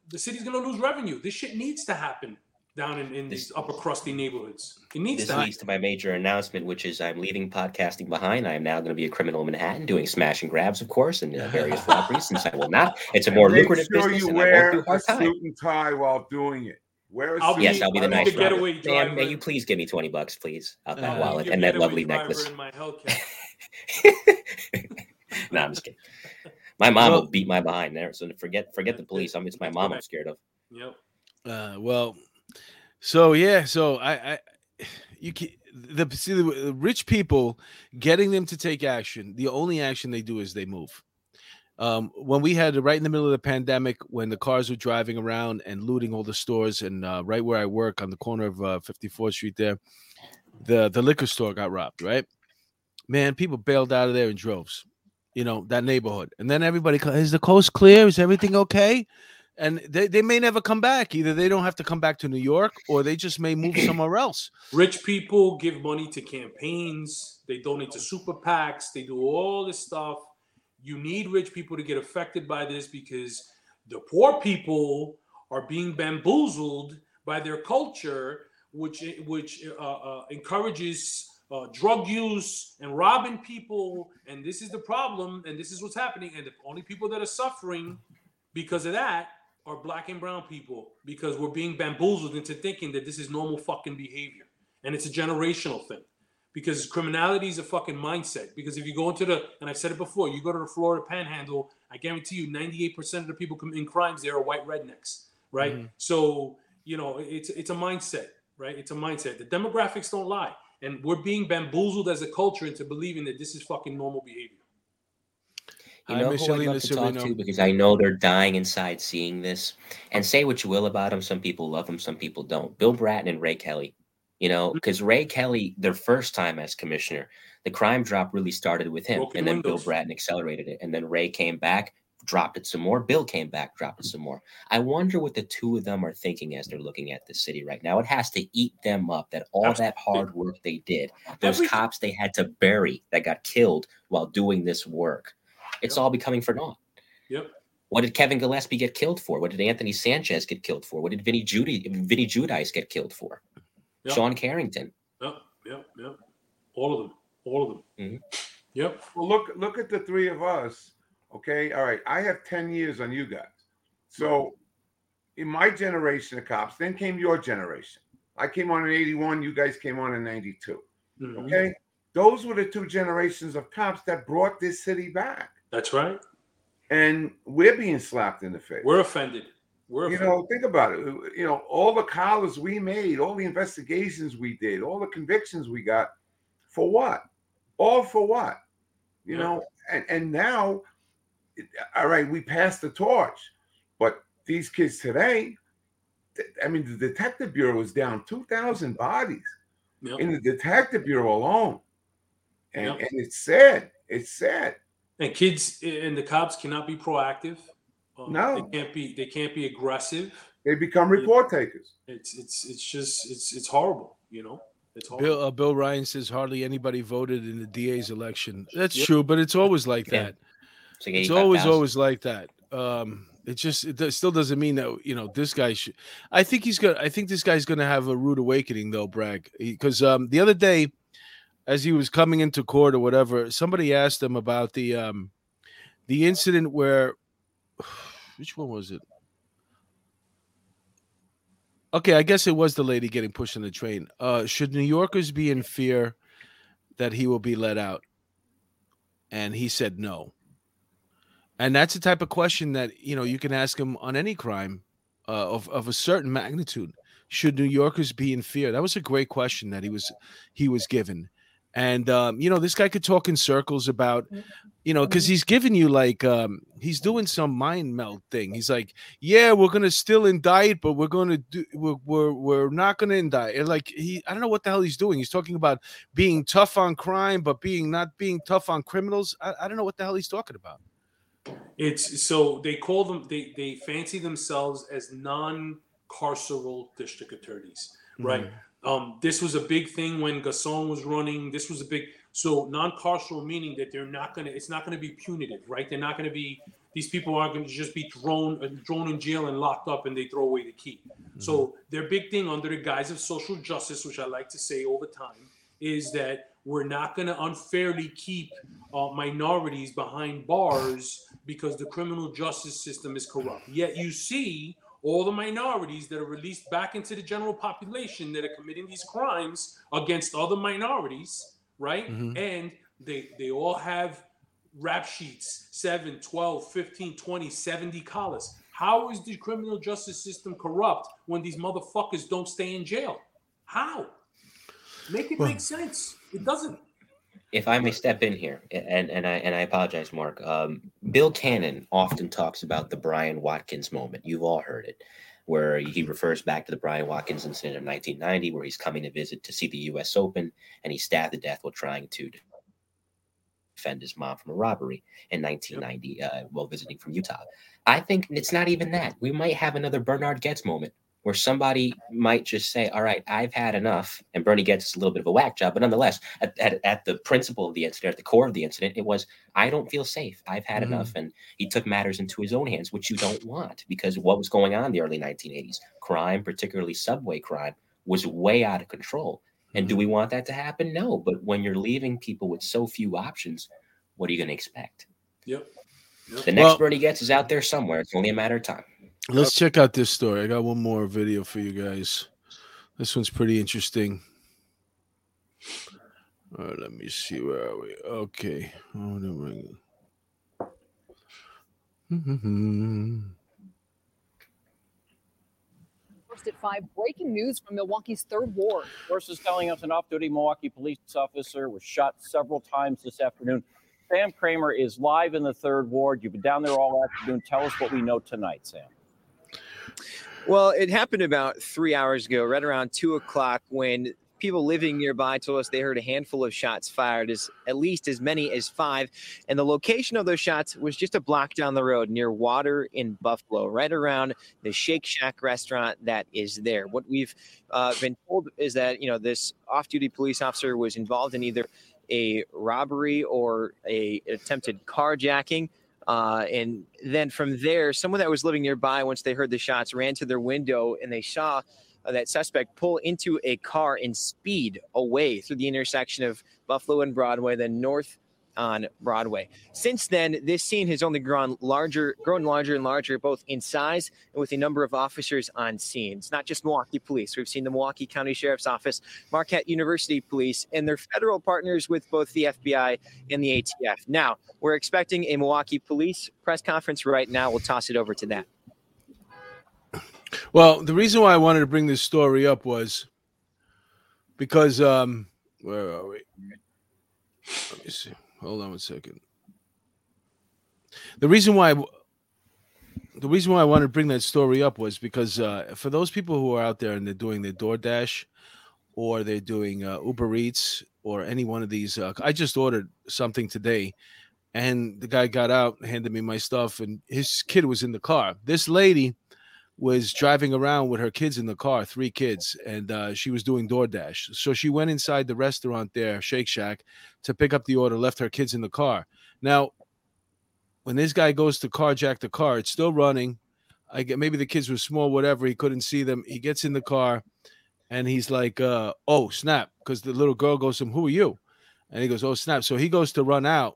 the city's going to lose revenue. This shit needs to happen down in these upper crusty neighborhoods. This leads to my major announcement, which is I'm leaving podcasting behind. I am now going to be a criminal in Manhattan, doing smash and grabs, of course, and various robberies, since I will not. It's a more lucrative business. You wear a suit and tie while doing it. I'll be the nice getaway driver. May you please give me $20, please, out that wallet and that lovely necklace. In my Hellcat. No, I'm just kidding. My mom will beat my behind there. So forget the police. It's my mom I'm scared of. Yep. The rich people, getting them to take action. The only action they do is they move. When we had right in the middle of the pandemic, when the cars were driving around and looting all the stores, and right where I work on the corner of 54th Street there, the liquor store got robbed, right? Man, people bailed out of there in droves, that neighborhood. And then everybody, is the coast clear? Is everything okay? And they may never come back. Either they don't have to come back to New York, or they just may move somewhere else. Rich people give money to campaigns. They donate to super PACs. They do all this stuff. You need rich people to get affected by this, because the poor people are being bamboozled by their culture, which encourages drug use and robbing people. And this is the problem, and this is what's happening. And the only people that are suffering because of that are black and brown people, because we're being bamboozled into thinking that this is normal fucking behavior. And it's a generational thing, because criminality is a fucking mindset. Because if you go into and I've said it before, you go to the Florida Panhandle, I guarantee you 98% of the people in crimes there are white rednecks, right? Mm-hmm. So, you know, it's a mindset, right? It's a mindset. The demographics don't lie. And we're being bamboozled as a culture into believing that this is fucking normal behavior. You know who I'd love to talk to, because I know they're dying inside seeing this. And say what you will about them, some people love them, some people don't. Bill Bratton and Ray Kelly. You know, because Ray Kelly, their first time as commissioner, the crime drop really started with him. And then Bill Bratton accelerated it. And then Ray came back, dropped it some more. Bill came back, dropped it some more. I wonder what the two of them are thinking as they're looking at the city right now. It has to eat them up, that all that hard work they did, those cops they had to bury that got killed while doing this work. It's all becoming for naught. Yep. What did Kevin Gillespie get killed for? What did Anthony Sanchez get killed for? What did Vinnie Judice get killed for? Yep. Sean Carrington. Yep. All of them. Mm-hmm. Yep. Well, look at the three of us. Okay. All right. I have 10 years on you guys. So in my generation of cops, then came your generation. I came on in 81. You guys came on in 92. Mm-hmm. Okay. Those were the two generations of cops that brought this city back. That's right. And we're being slapped in the face. We're offended. Think about it. You know, all the collars we made, all the investigations we did, all the convictions we got, for what? All for what? You know, and now, all right, we passed the torch. But these kids today, I mean, the Detective Bureau is down 2,000 bodies in the Detective Bureau alone. And it's sad. It's sad. And kids and the cops cannot be proactive. No, they can't be aggressive. They become report takers. It's just horrible. You know, it's horrible. Bill Ryan says hardly anybody voted in the DA's election. That's true, but it's always like that. It's like always like that. It still doesn't mean that, you know, this guy should. I think this guy's gonna have a rude awakening though, Bragg, because the other day, as he was coming into court or whatever, somebody asked him about the incident where. Which one was it? Okay, I guess it was the lady getting pushed on the train. Should New Yorkers be in fear that he will be let out? And he said no. And that's the type of question that, you know, you can ask him on any crime of a certain magnitude. Should New Yorkers be in fear? That was a great question that he was given. And, you know, this guy could talk in circles about, you know, because he's giving you like he's doing some mind meld thing. He's like, yeah, we're going to still indict, but we're not going to indict. And like I don't know what the hell he's doing. He's talking about being tough on crime, but not being tough on criminals. I don't know what the hell he's talking about. It's so they call them they fancy themselves as non-carceral district attorneys. Right. Mm-hmm. This was a big thing when Gasson was running. This was a big, so non-carceral meaning that they're not going to, it's not going to be punitive, right? They're not going to be, these people aren't going to just be thrown in jail and locked up and they throw away the key. Mm-hmm. So their big thing under the guise of social justice, which I like to say all the time, is that we're not going to unfairly keep minorities behind bars because the criminal justice system is corrupt. Yet you see all the minorities that are released back into the general population that are committing these crimes against other minorities, right? Mm-hmm. And they all have rap sheets, 7, 12, 15, 20, 70 collars. How is the criminal justice system corrupt when these motherfuckers don't stay in jail? How? Make it make sense. It doesn't. If I may step in here, and I apologize, Mark. Bill Cannon often talks about the Brian Watkins moment. You've all heard it, where he refers back to the Brian Watkins incident of 1990, where he's coming to visit to see the U.S. Open, and he's stabbed to death while trying to defend his mom from a robbery in 1990 while visiting from Utah. I think it's not even that. We might have another Bernard Goetz moment where somebody might just say, all right, I've had enough. And Bernie gets a little bit of a whack job. But nonetheless, at the principle of the incident, at the core of the incident, it was, I don't feel safe. I've had enough. And he took matters into his own hands, which you don't want, because what was going on in the early 1980s, crime, particularly subway crime, was way out of control. And do we want that to happen? No. But when you're leaving people with so few options, what are you going to expect? Yep. The next Bernie gets is out there somewhere. It's only a matter of time. Let's check out this story. I got one more video for you guys. This one's pretty interesting. All right, let me see. Where are we? Okay. First at 5, breaking news from Milwaukee's Third Ward. Sources telling us an off-duty Milwaukee police officer was shot several times this afternoon. Sam Kramer is live in the Third Ward. You've been down there all afternoon. Tell us what we know tonight, Sam. Well, it happened about 3 hours ago, right around 2 o'clock, when people living nearby told us they heard a handful of shots fired, at least as many as 5. And the location of those shots was just a block down the road near Water in Buffalo, right around the Shake Shack restaurant that is there. What we've been told is that, you know, this off-duty police officer was involved in either a robbery or a attempted carjacking. And then from there, someone that was living nearby, once they heard the shots, ran to their window and they saw that suspect pull into a car and speed away through the intersection of Buffalo and Broadway, then north on Broadway. Since then, this scene has only grown larger and larger, both in size and with a number of officers on scene. It's not just Milwaukee police. We've seen the Milwaukee County Sheriff's Office, Marquette University Police, and their federal partners with both the FBI and the ATF. Now, we're expecting a Milwaukee police press conference right now. We'll toss it over to that. Well, the reason why I wanted to bring this story up was because, where are we? Let me see. Hold on 1 second. The reason why I wanted to bring that story up was because for those people who are out there and they're doing their DoorDash or they're doing Uber Eats or any one of these, I just ordered something today, and the guy got out, handed me my stuff, and his kid was in the car. This lady was driving around with her kids in the car, 3 kids, and she was doing DoorDash. So she went inside the restaurant there, Shake Shack, to pick up the order, left her kids in the car. Now, when this guy goes to carjack the car, it's still running. I get, maybe the kids were small, whatever. He couldn't see them. He gets in the car, and he's like, oh, snap, because the little girl goes to him, who are you? And he goes, oh, snap. So he goes to run out.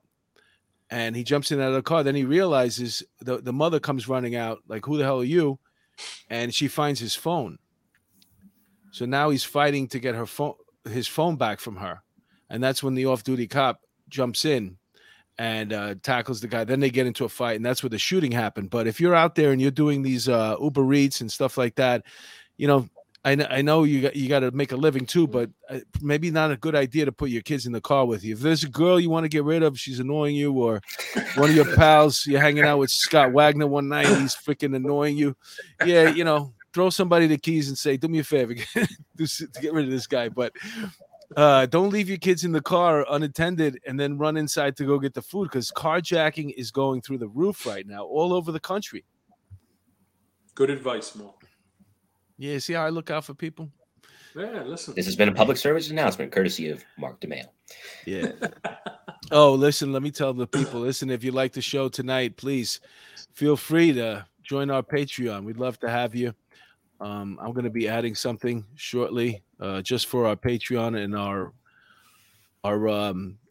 And he jumps in out of the car. Then he realizes the mother comes running out, like, who the hell are you? And she finds his phone. So now he's fighting to get his phone back from her. And that's when the off-duty cop jumps in and tackles the guy. Then they get into a fight, and that's where the shooting happened. But if you're out there and you're doing these Uber Eats and stuff like that, you know, I know you got to make a living too, but maybe not a good idea to put your kids in the car with you. If there's a girl you want to get rid of, she's annoying you, or one of your pals, you're hanging out with Scott Wagner one night, he's freaking annoying you. Yeah, you know, throw somebody the keys and say, do me a favor, get rid of this guy. But don't leave your kids in the car unattended and then run inside to go get the food, because carjacking is going through the roof right now all over the country. Good advice, Mo. Yeah, see how I look out for people? Yeah, listen. This has been a public service announcement courtesy of Mark DeMayo. Yeah. Oh, listen, let me tell the people. Listen, if you like the show tonight, please feel free to join our Patreon. We'd love to have you. I'm going to be adding something shortly just for our Patreon and our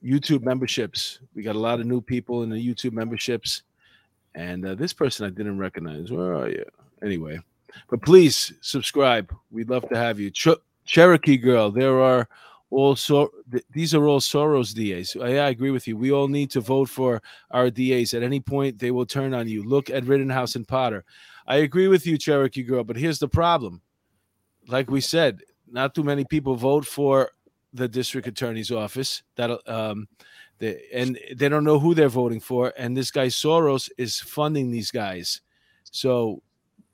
YouTube memberships. We got a lot of new people in the YouTube memberships. And this person I didn't recognize. Where are you? Anyway. But please subscribe. We'd love to have you. Cherokee Girl, these are all Soros DAs. I agree with you. We all need to vote for our DAs. At any point, they will turn on you. Look at Rittenhouse and Potter. I agree with you, Cherokee Girl, but here's the problem. Like we said, not too many people vote for the district attorney's office. And they don't know who they're voting for. And this guy Soros is funding these guys. So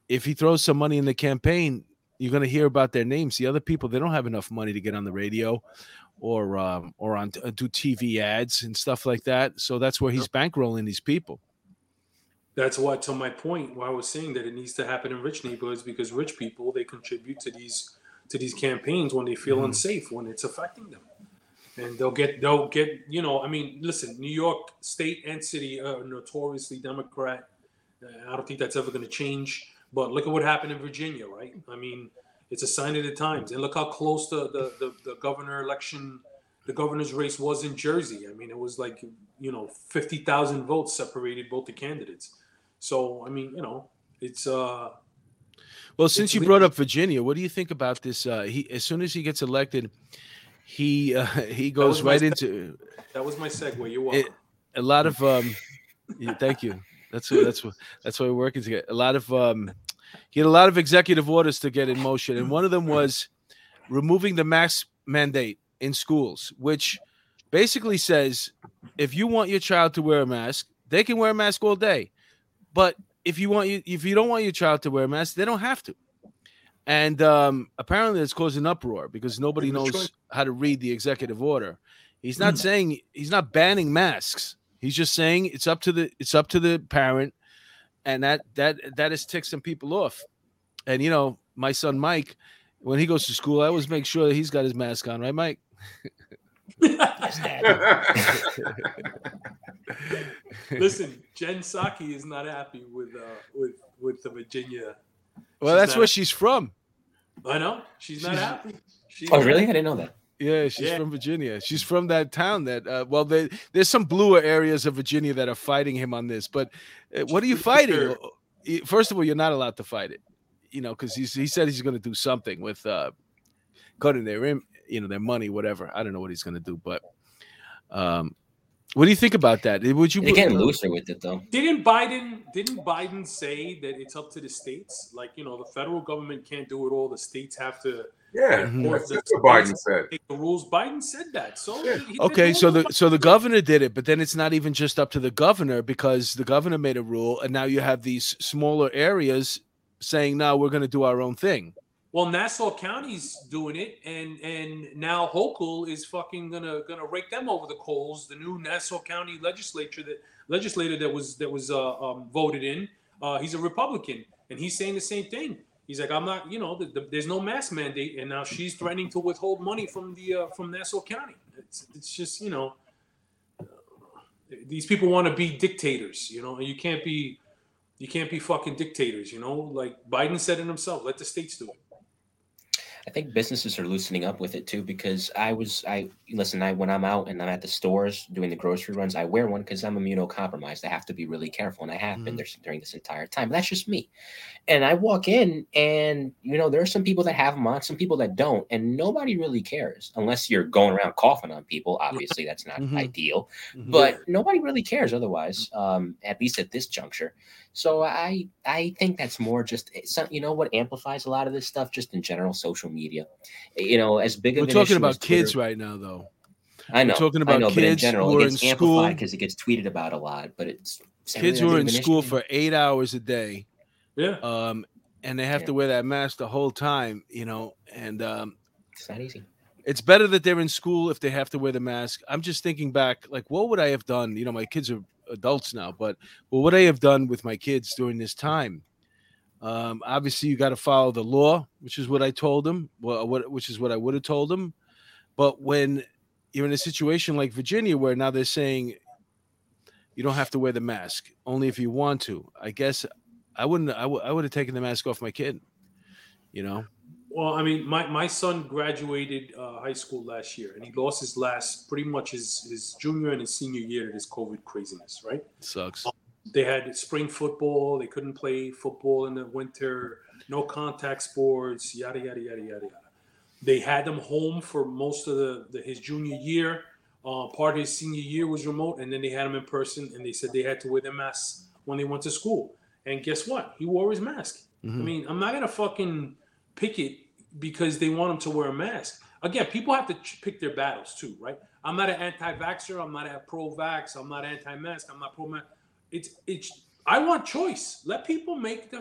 if he throws some money in the campaign, you're going to hear about their names. The other people, they don't have enough money to get on the radio or do TV ads and stuff like that. So that's where he's bankrolling these people. That's why, to my point, why I was saying that it needs to happen in rich neighborhoods, because rich people, they contribute to these campaigns when they feel unsafe, when it's affecting them. And they'll get, you know, I mean, listen, New York state and city are notoriously Democrat. I don't think that's ever going to change. But look at what happened in Virginia, right? I mean, it's a sign of the times. And look how close the governor election, the governor's race was in Jersey. I mean, it was like, you know, 50,000 votes separated both the candidates. So, I mean, you know, it's... well, since you brought up Virginia, what do you think about this? He, as soon as he gets elected... He goes right into. That was my segue. You're welcome. A lot of yeah, thank you. That's why we're working together. A lot of he had a lot of executive orders to get in motion, and one of them was removing the mask mandate in schools, which basically says if you want your child to wear a mask, they can wear a mask all day, but if you don't want your child to wear a mask, they don't have to. And apparently it's caused an uproar because nobody knows how to read the executive order. He's not saying he's not banning masks. He's just saying it's up to the parent, and that has ticked some people off. And you know, my son Mike, when he goes to school, I always make sure that he's got his mask on, right, Mike? That's that. Listen, Jen Psaki is not happy with the Virginia. Well, that's where she's from. I know. She's not happy. Oh, really? I didn't know that. Yeah, she's from Virginia. She's from that town that, well, there's some bluer areas of Virginia that are fighting him on this. But what are you fighting? First of all, you're not allowed to fight it, you know, because he said he's going to do something with cutting their money, whatever. I don't know what he's going to do. But what do you think about that? Would you they get looser with it though? Didn't Biden say that it's up to the states? Like, you know, the federal government can't do it all. The states have to. Yeah, that's what Biden said. Take the rules. Biden said that. So okay, so the governor did it, but then it's not even just up to the governor because the governor made a rule, and now you have these smaller areas saying, "No, we're going to do our own thing." Well, Nassau County's doing it, and now Hochul is fucking gonna rake them over the coals. The new Nassau County legislator that was voted in, he's a Republican, and he's saying the same thing. He's like, I'm not, you know, there's no mask mandate, and now she's threatening to withhold money from Nassau County. It's just, you know, these people want to be dictators, you know, and you can't be fucking dictators, you know. Like Biden said it himself, let the states do it. I think businesses are loosening up with it too, because when I'm out and I'm at the stores doing the grocery runs, I wear one because I'm immunocompromised. I have to be really careful, and I have been there during this entire time. That's just me. And I walk in, and you know, there are some people that have them on, some people that don't, and nobody really cares unless you're going around coughing on people. Obviously, that's not ideal, but nobody really cares otherwise. At least at this juncture. So I think that's more just you know what amplifies a lot of this stuff, just in general social media. You know, as big of an issue as Twitter. We're talking about kids right now, though. I know. We're talking about kids, but in general, it gets amplified because it gets tweeted about a lot. But it's kids who are in school for 8 hours a day, and they have to wear that mask the whole time, you know, and it's not easy. It's better that they're in school if they have to wear the mask. I'm just thinking back, like, what would I have done? You know, my kids are adults now, but what would I have done with my kids during this time? Obviously, you got to follow the law, which is what I told them, which is what I would have told them. But when you're in a situation like Virginia, where now they're saying you don't have to wear the mask, only if you want to, I guess I wouldn't. I would have taken the mask off my kid, you know. Well, I mean, my son graduated high school last year, and he lost his pretty much his junior and his senior year to this COVID craziness, right? Sucks. They had spring football. They couldn't play football in the winter. No contact sports. Yada yada yada yada yada. They had them home for most of his junior year. Part of his senior year was remote, and then they had them in person. And they said they had to wear their masks when they went to school. And guess what? He wore his mask. Mm-hmm. I mean, I'm not gonna fucking pick it because they want him to wear a mask. Again, people have to pick their battles too, right? I'm not an anti-vaxxer. I'm not a pro-vax. I'm not anti-mask. I'm not pro-mask. I want choice. Let people make their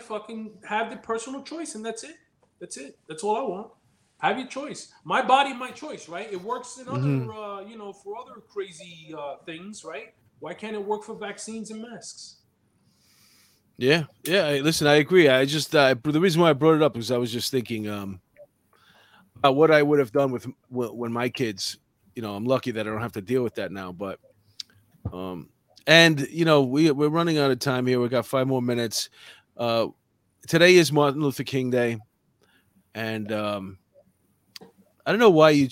have their personal choice, and that's it. That's it. That's all I want. Have your choice. My body, my choice, right? It works in other, you know, for other crazy things, right? Why can't it work for vaccines and masks? Yeah. Listen, I agree. I just the reason why I brought it up is I was just thinking about what I would have done with when my kids. You know, I'm lucky that I don't have to deal with that now. But and you know, we're running out of time here. We got 5 more minutes. Today is Martin Luther King Day, and I don't know why you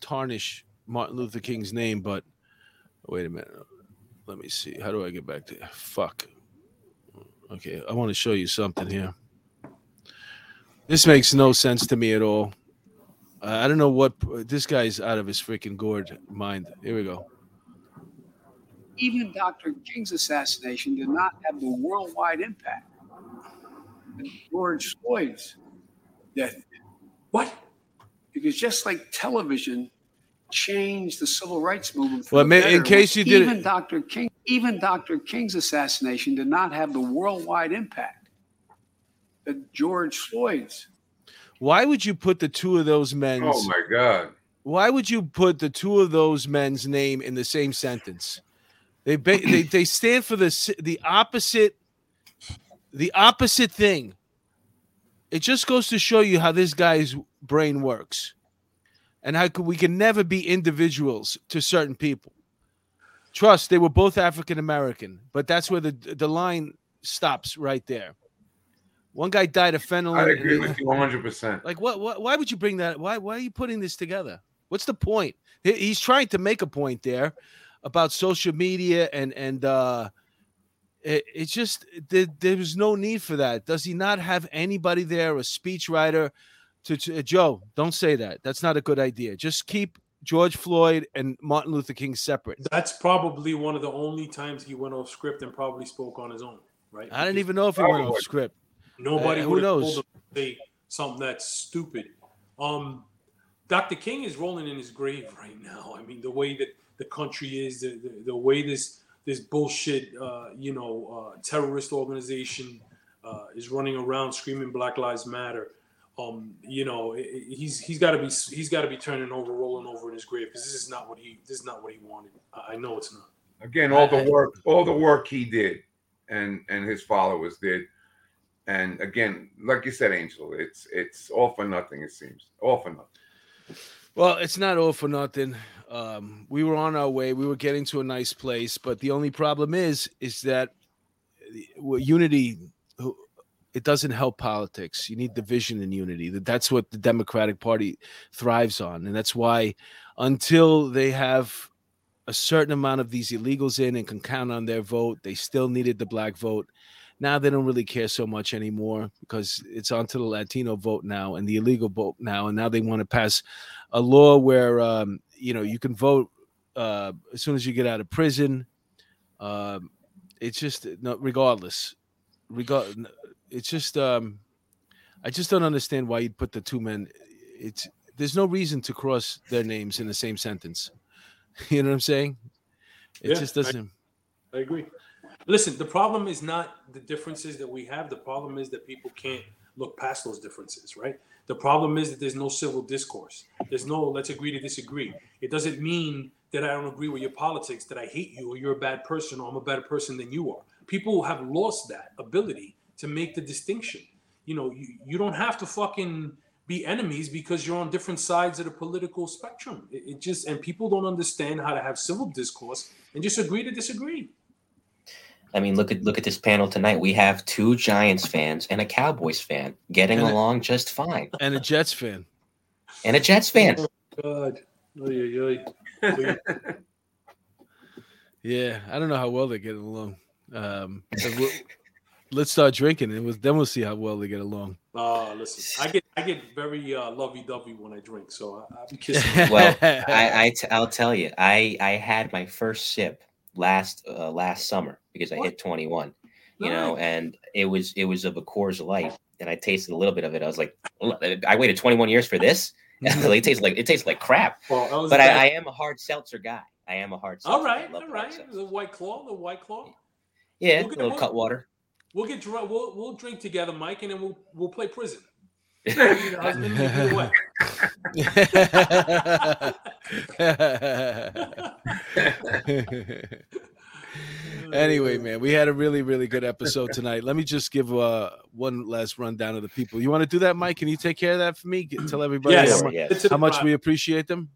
tarnish Martin Luther King's name, but wait a minute. Let me see. How do I get back to it? Fuck. Okay, I want to show you something here. This makes no sense to me at all. I don't know what this guy's out of his freaking gourd mind. Here we go. Even Dr. King's assassination did not have the worldwide impact that George Floyd's death did. What? Because just like television changed the civil rights movement. Well, in case you didn't, even Dr. King's assassination did not have the worldwide impact that George Floyd's. Why would you put the two of those men's? Oh my God! Why would you put the two of those men's name in the same sentence? They stand for the opposite thing. It just goes to show you how this guy's brain works, and how we can never be individuals to certain people. Trust, they were both African American, but that's where the line stops right there. One guy died of fentanyl. I agree with you 100%. Like, what? Why would you bring that? Why are you putting this together? What's the point? He's trying to make a point there about social media, and it's just there was no need for that. Does he not have anybody there, a speechwriter? To Joe, don't say that. That's not a good idea. Just keep George Floyd and Martin Luther King separate. That's probably one of the only times he went off script and probably spoke on his own, right? I didn't even know if he went off script. Nobody would have told him to say something that's stupid. Dr. King is rolling in his grave right now. I mean, the way that the country is, the way this bullshit, terrorist organization is running around screaming Black Lives Matter. He's got to be turning over, rolling over in his grave, because this is not what he wanted. I know it's not. Again, all the work he did, and his followers did, and again, like you said, Angel, it's all for nothing. It seems all for nothing. Well, it's not all for nothing. We were on our way. We were getting to a nice place, but the only problem is that unity. It doesn't help politics. You need division and unity. That's what the Democratic Party thrives on. And that's why until they have a certain amount of these illegals in and can count on their vote, they still needed the black vote. Now they don't really care so much anymore because it's onto the Latino vote now and the illegal vote now. And now they want to pass a law where, you can vote as soon as you get out of prison. It's just regardless. It's just, I just don't understand why you'd put the two men. There's no reason to cross their names in the same sentence. You know what I'm saying? It just doesn't. I agree. Listen, the problem is not the differences that we have. The problem is that people can't look past those differences, right? The problem is that there's no civil discourse. There's no let's agree to disagree. It doesn't mean that I don't agree with your politics, that I hate you, or you're a bad person, or I'm a better person than you are. People have lost that ability to make the distinction. You know, you don't have to fucking be enemies because you're on different sides of the political spectrum. It just, and people don't understand how to have civil discourse and just agree to disagree. I mean, look at this panel tonight. We have 2 Giants fans and a Cowboys fan getting along just fine. And a Jets fan. And a Jets fan. Oh, God. Yeah, I don't know how well they're getting along. Let's start drinking, and then we'll see how well they get along. Oh, listen, I get very lovey-dovey when I drink, so I'll be kissing. Well, I'll tell you, I had my first sip last summer because I hit 21, you know, and it was of a Coors Light, and I tasted a little bit of it. I was like, I waited 21 years for this. It tastes like crap. Well, but I am a hard seltzer guy. I am a hard seltzer. All right. The White Claw. Yeah, a little Cutwater. We'll get drunk. We'll drink together, Mike, and then we'll play prison. Anyway, man, we had a really, really good episode tonight. Let me just give one last rundown of the people. You want to do that, Mike? Can you take care of that for me? Tell everybody how much we appreciate them.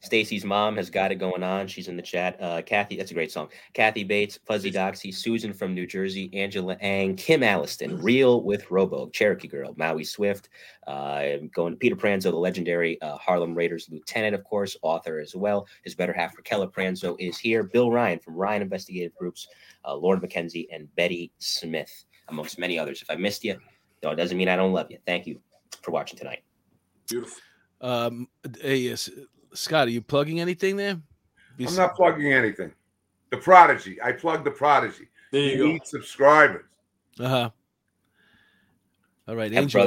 Stacy's mom has got it going on. She's in the chat. Kathy, that's a great song. Kathy Bates, Fuzzy Doxy, Susan from New Jersey, Angela Ang, Kim Alliston, Real with Robo, Cherokee Girl, Maui Swift, going to Peter Pranzo, the legendary Harlem Raiders lieutenant, of course, author as well. His better half, Raquel Pranzo, is here. Bill Ryan from Ryan Investigative Groups, Lauren McKenzie, and Betty Smith, amongst many others. If I missed you, though, it doesn't mean I don't love you. Thank you for watching tonight. Beautiful. Yes. Scott, are you plugging anything there? I'm not plugging anything. The Prodigy. I plug the Prodigy. There you go. Need subscribers. Uh-huh. All right, Angel,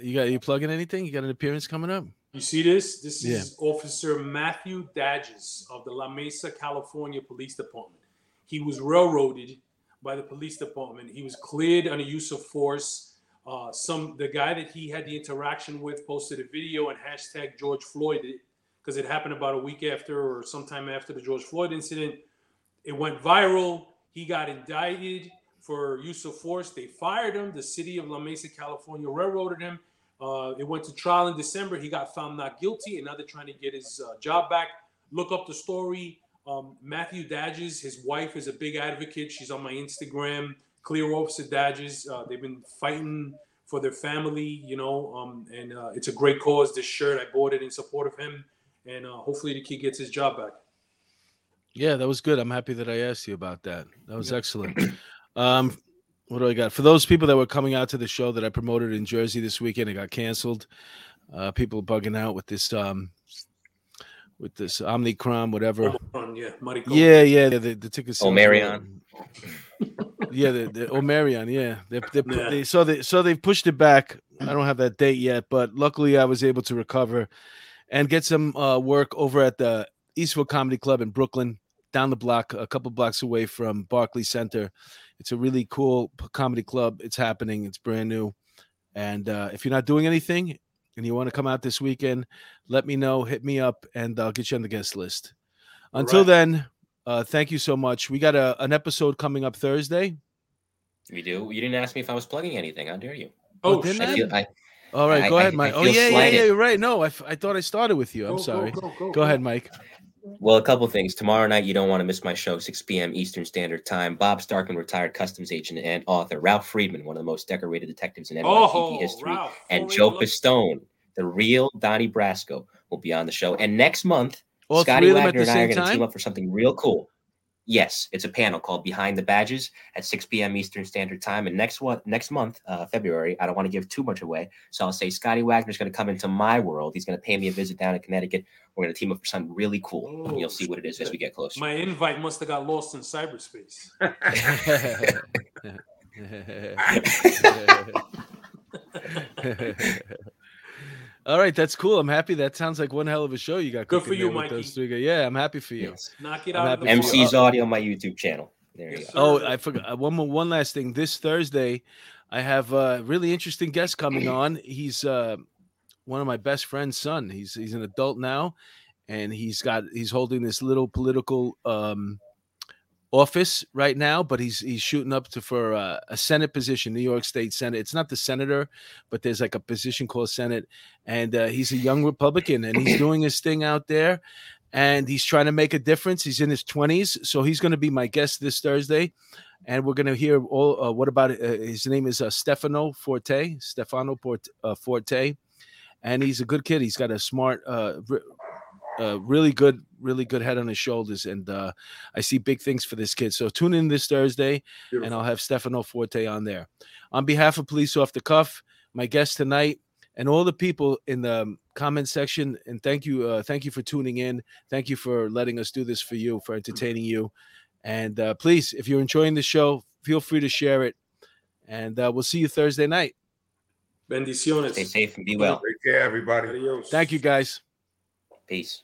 you plugging anything? You got an appearance coming up? You see this? This is Officer Matthew Dadges of the La Mesa, California Police Department. He was railroaded by the police department. He was cleared under use of force. The guy that he had the interaction with posted a video and hashtag George Floyd it, because it happened about a week after or sometime after the George Floyd incident. It went viral. He got indicted for use of force. They fired him. The city of La Mesa, California railroaded him. It went to trial in December. He got found not guilty, and now they're trying to get his job back. Look up the story. Matthew Dadges, his wife, is a big advocate. She's on my Instagram, Clear Officer Dadges. They've been fighting for their family, and it's a great cause. This shirt, I bought it in support of him. And hopefully the kid gets his job back. Yeah, that was good. I'm happy that I asked you about that. That was excellent. What do I got? For those people that were coming out to the show that I promoted in Jersey this weekend, it got canceled. People bugging out with this Omicron, whatever. Omicron, yeah. The tickets. Omarion. Yeah, the Omarion. Yeah, they've pushed it back. I don't have that date yet, but luckily I was able to recover and get some work over at the Eastwood Comedy Club in Brooklyn, down the block, a couple blocks away from Barclay Center. It's a really cool comedy club. It's happening. It's brand new. And if you're not doing anything and you want to come out this weekend, let me know. Hit me up, and I'll get you on the guest list. Until then, thank you so much. We got an episode coming up Thursday. We do. You didn't ask me if I was plugging anything. How dare you? Oh, didn't I? All right, go ahead, Mike. Yeah, you're right. No, I thought I started with you. I'm sorry. Go ahead, Mike. Well, a couple things. Tomorrow night, you don't want to miss my show, 6 p.m. Eastern Standard Time. Bob Starkman, retired customs agent and author. Ralph Friedman, one of the most decorated detectives in NYPD history. Ralph. And Joe Pistone, the real Donnie Brasco, will be on the show. And next month, Scotty Wagner and I are going to team up for something real cool. Yes, it's a panel called Behind the Badges at 6 p.m. Eastern Standard Time. And next month, February, I don't want to give too much away. So I'll say Scotty Wagner's going to come into my world. He's going to pay me a visit down in Connecticut. We're going to team up for something really cool. And you'll see what it is as we get closer. My invite must have got lost in cyberspace. All right, that's cool. I'm happy. That sounds like one hell of a show you got. Good for you, Mikey. Yeah, I'm happy for you. Yes. Knock it out. MC's Audio on my YouTube channel. There you go. Oh, I forgot. One last thing. This Thursday, I have a really interesting guest coming on. He's one of my best friend's son. He's an adult now, and he's holding this little political office right now, but he's shooting up for a Senate position, New York State Senate. It's not the senator, but there's like a position called Senate, and he's a young Republican, and he's doing his thing out there, and he's trying to make a difference. He's in his 20s, so he's going to be my guest this Thursday, and we're going to hear all. His name is Stefano Forte, and he's a good kid. He's got a smart. Really good head on his shoulders, and I see big things for this kid. So tune in this Thursday. Beautiful. And I'll have Stefano Forte on there. On behalf of Police Off the Cuff, my guest tonight, and all the people in the comment section, and thank you for tuning in. Thank you for letting us do this for you, for entertaining you. And please, if you're enjoying the show, feel free to share it. And we'll see you Thursday night. Bendiciones. Stay safe and be well. Take care, everybody. Adios. Thank you, guys. Peace.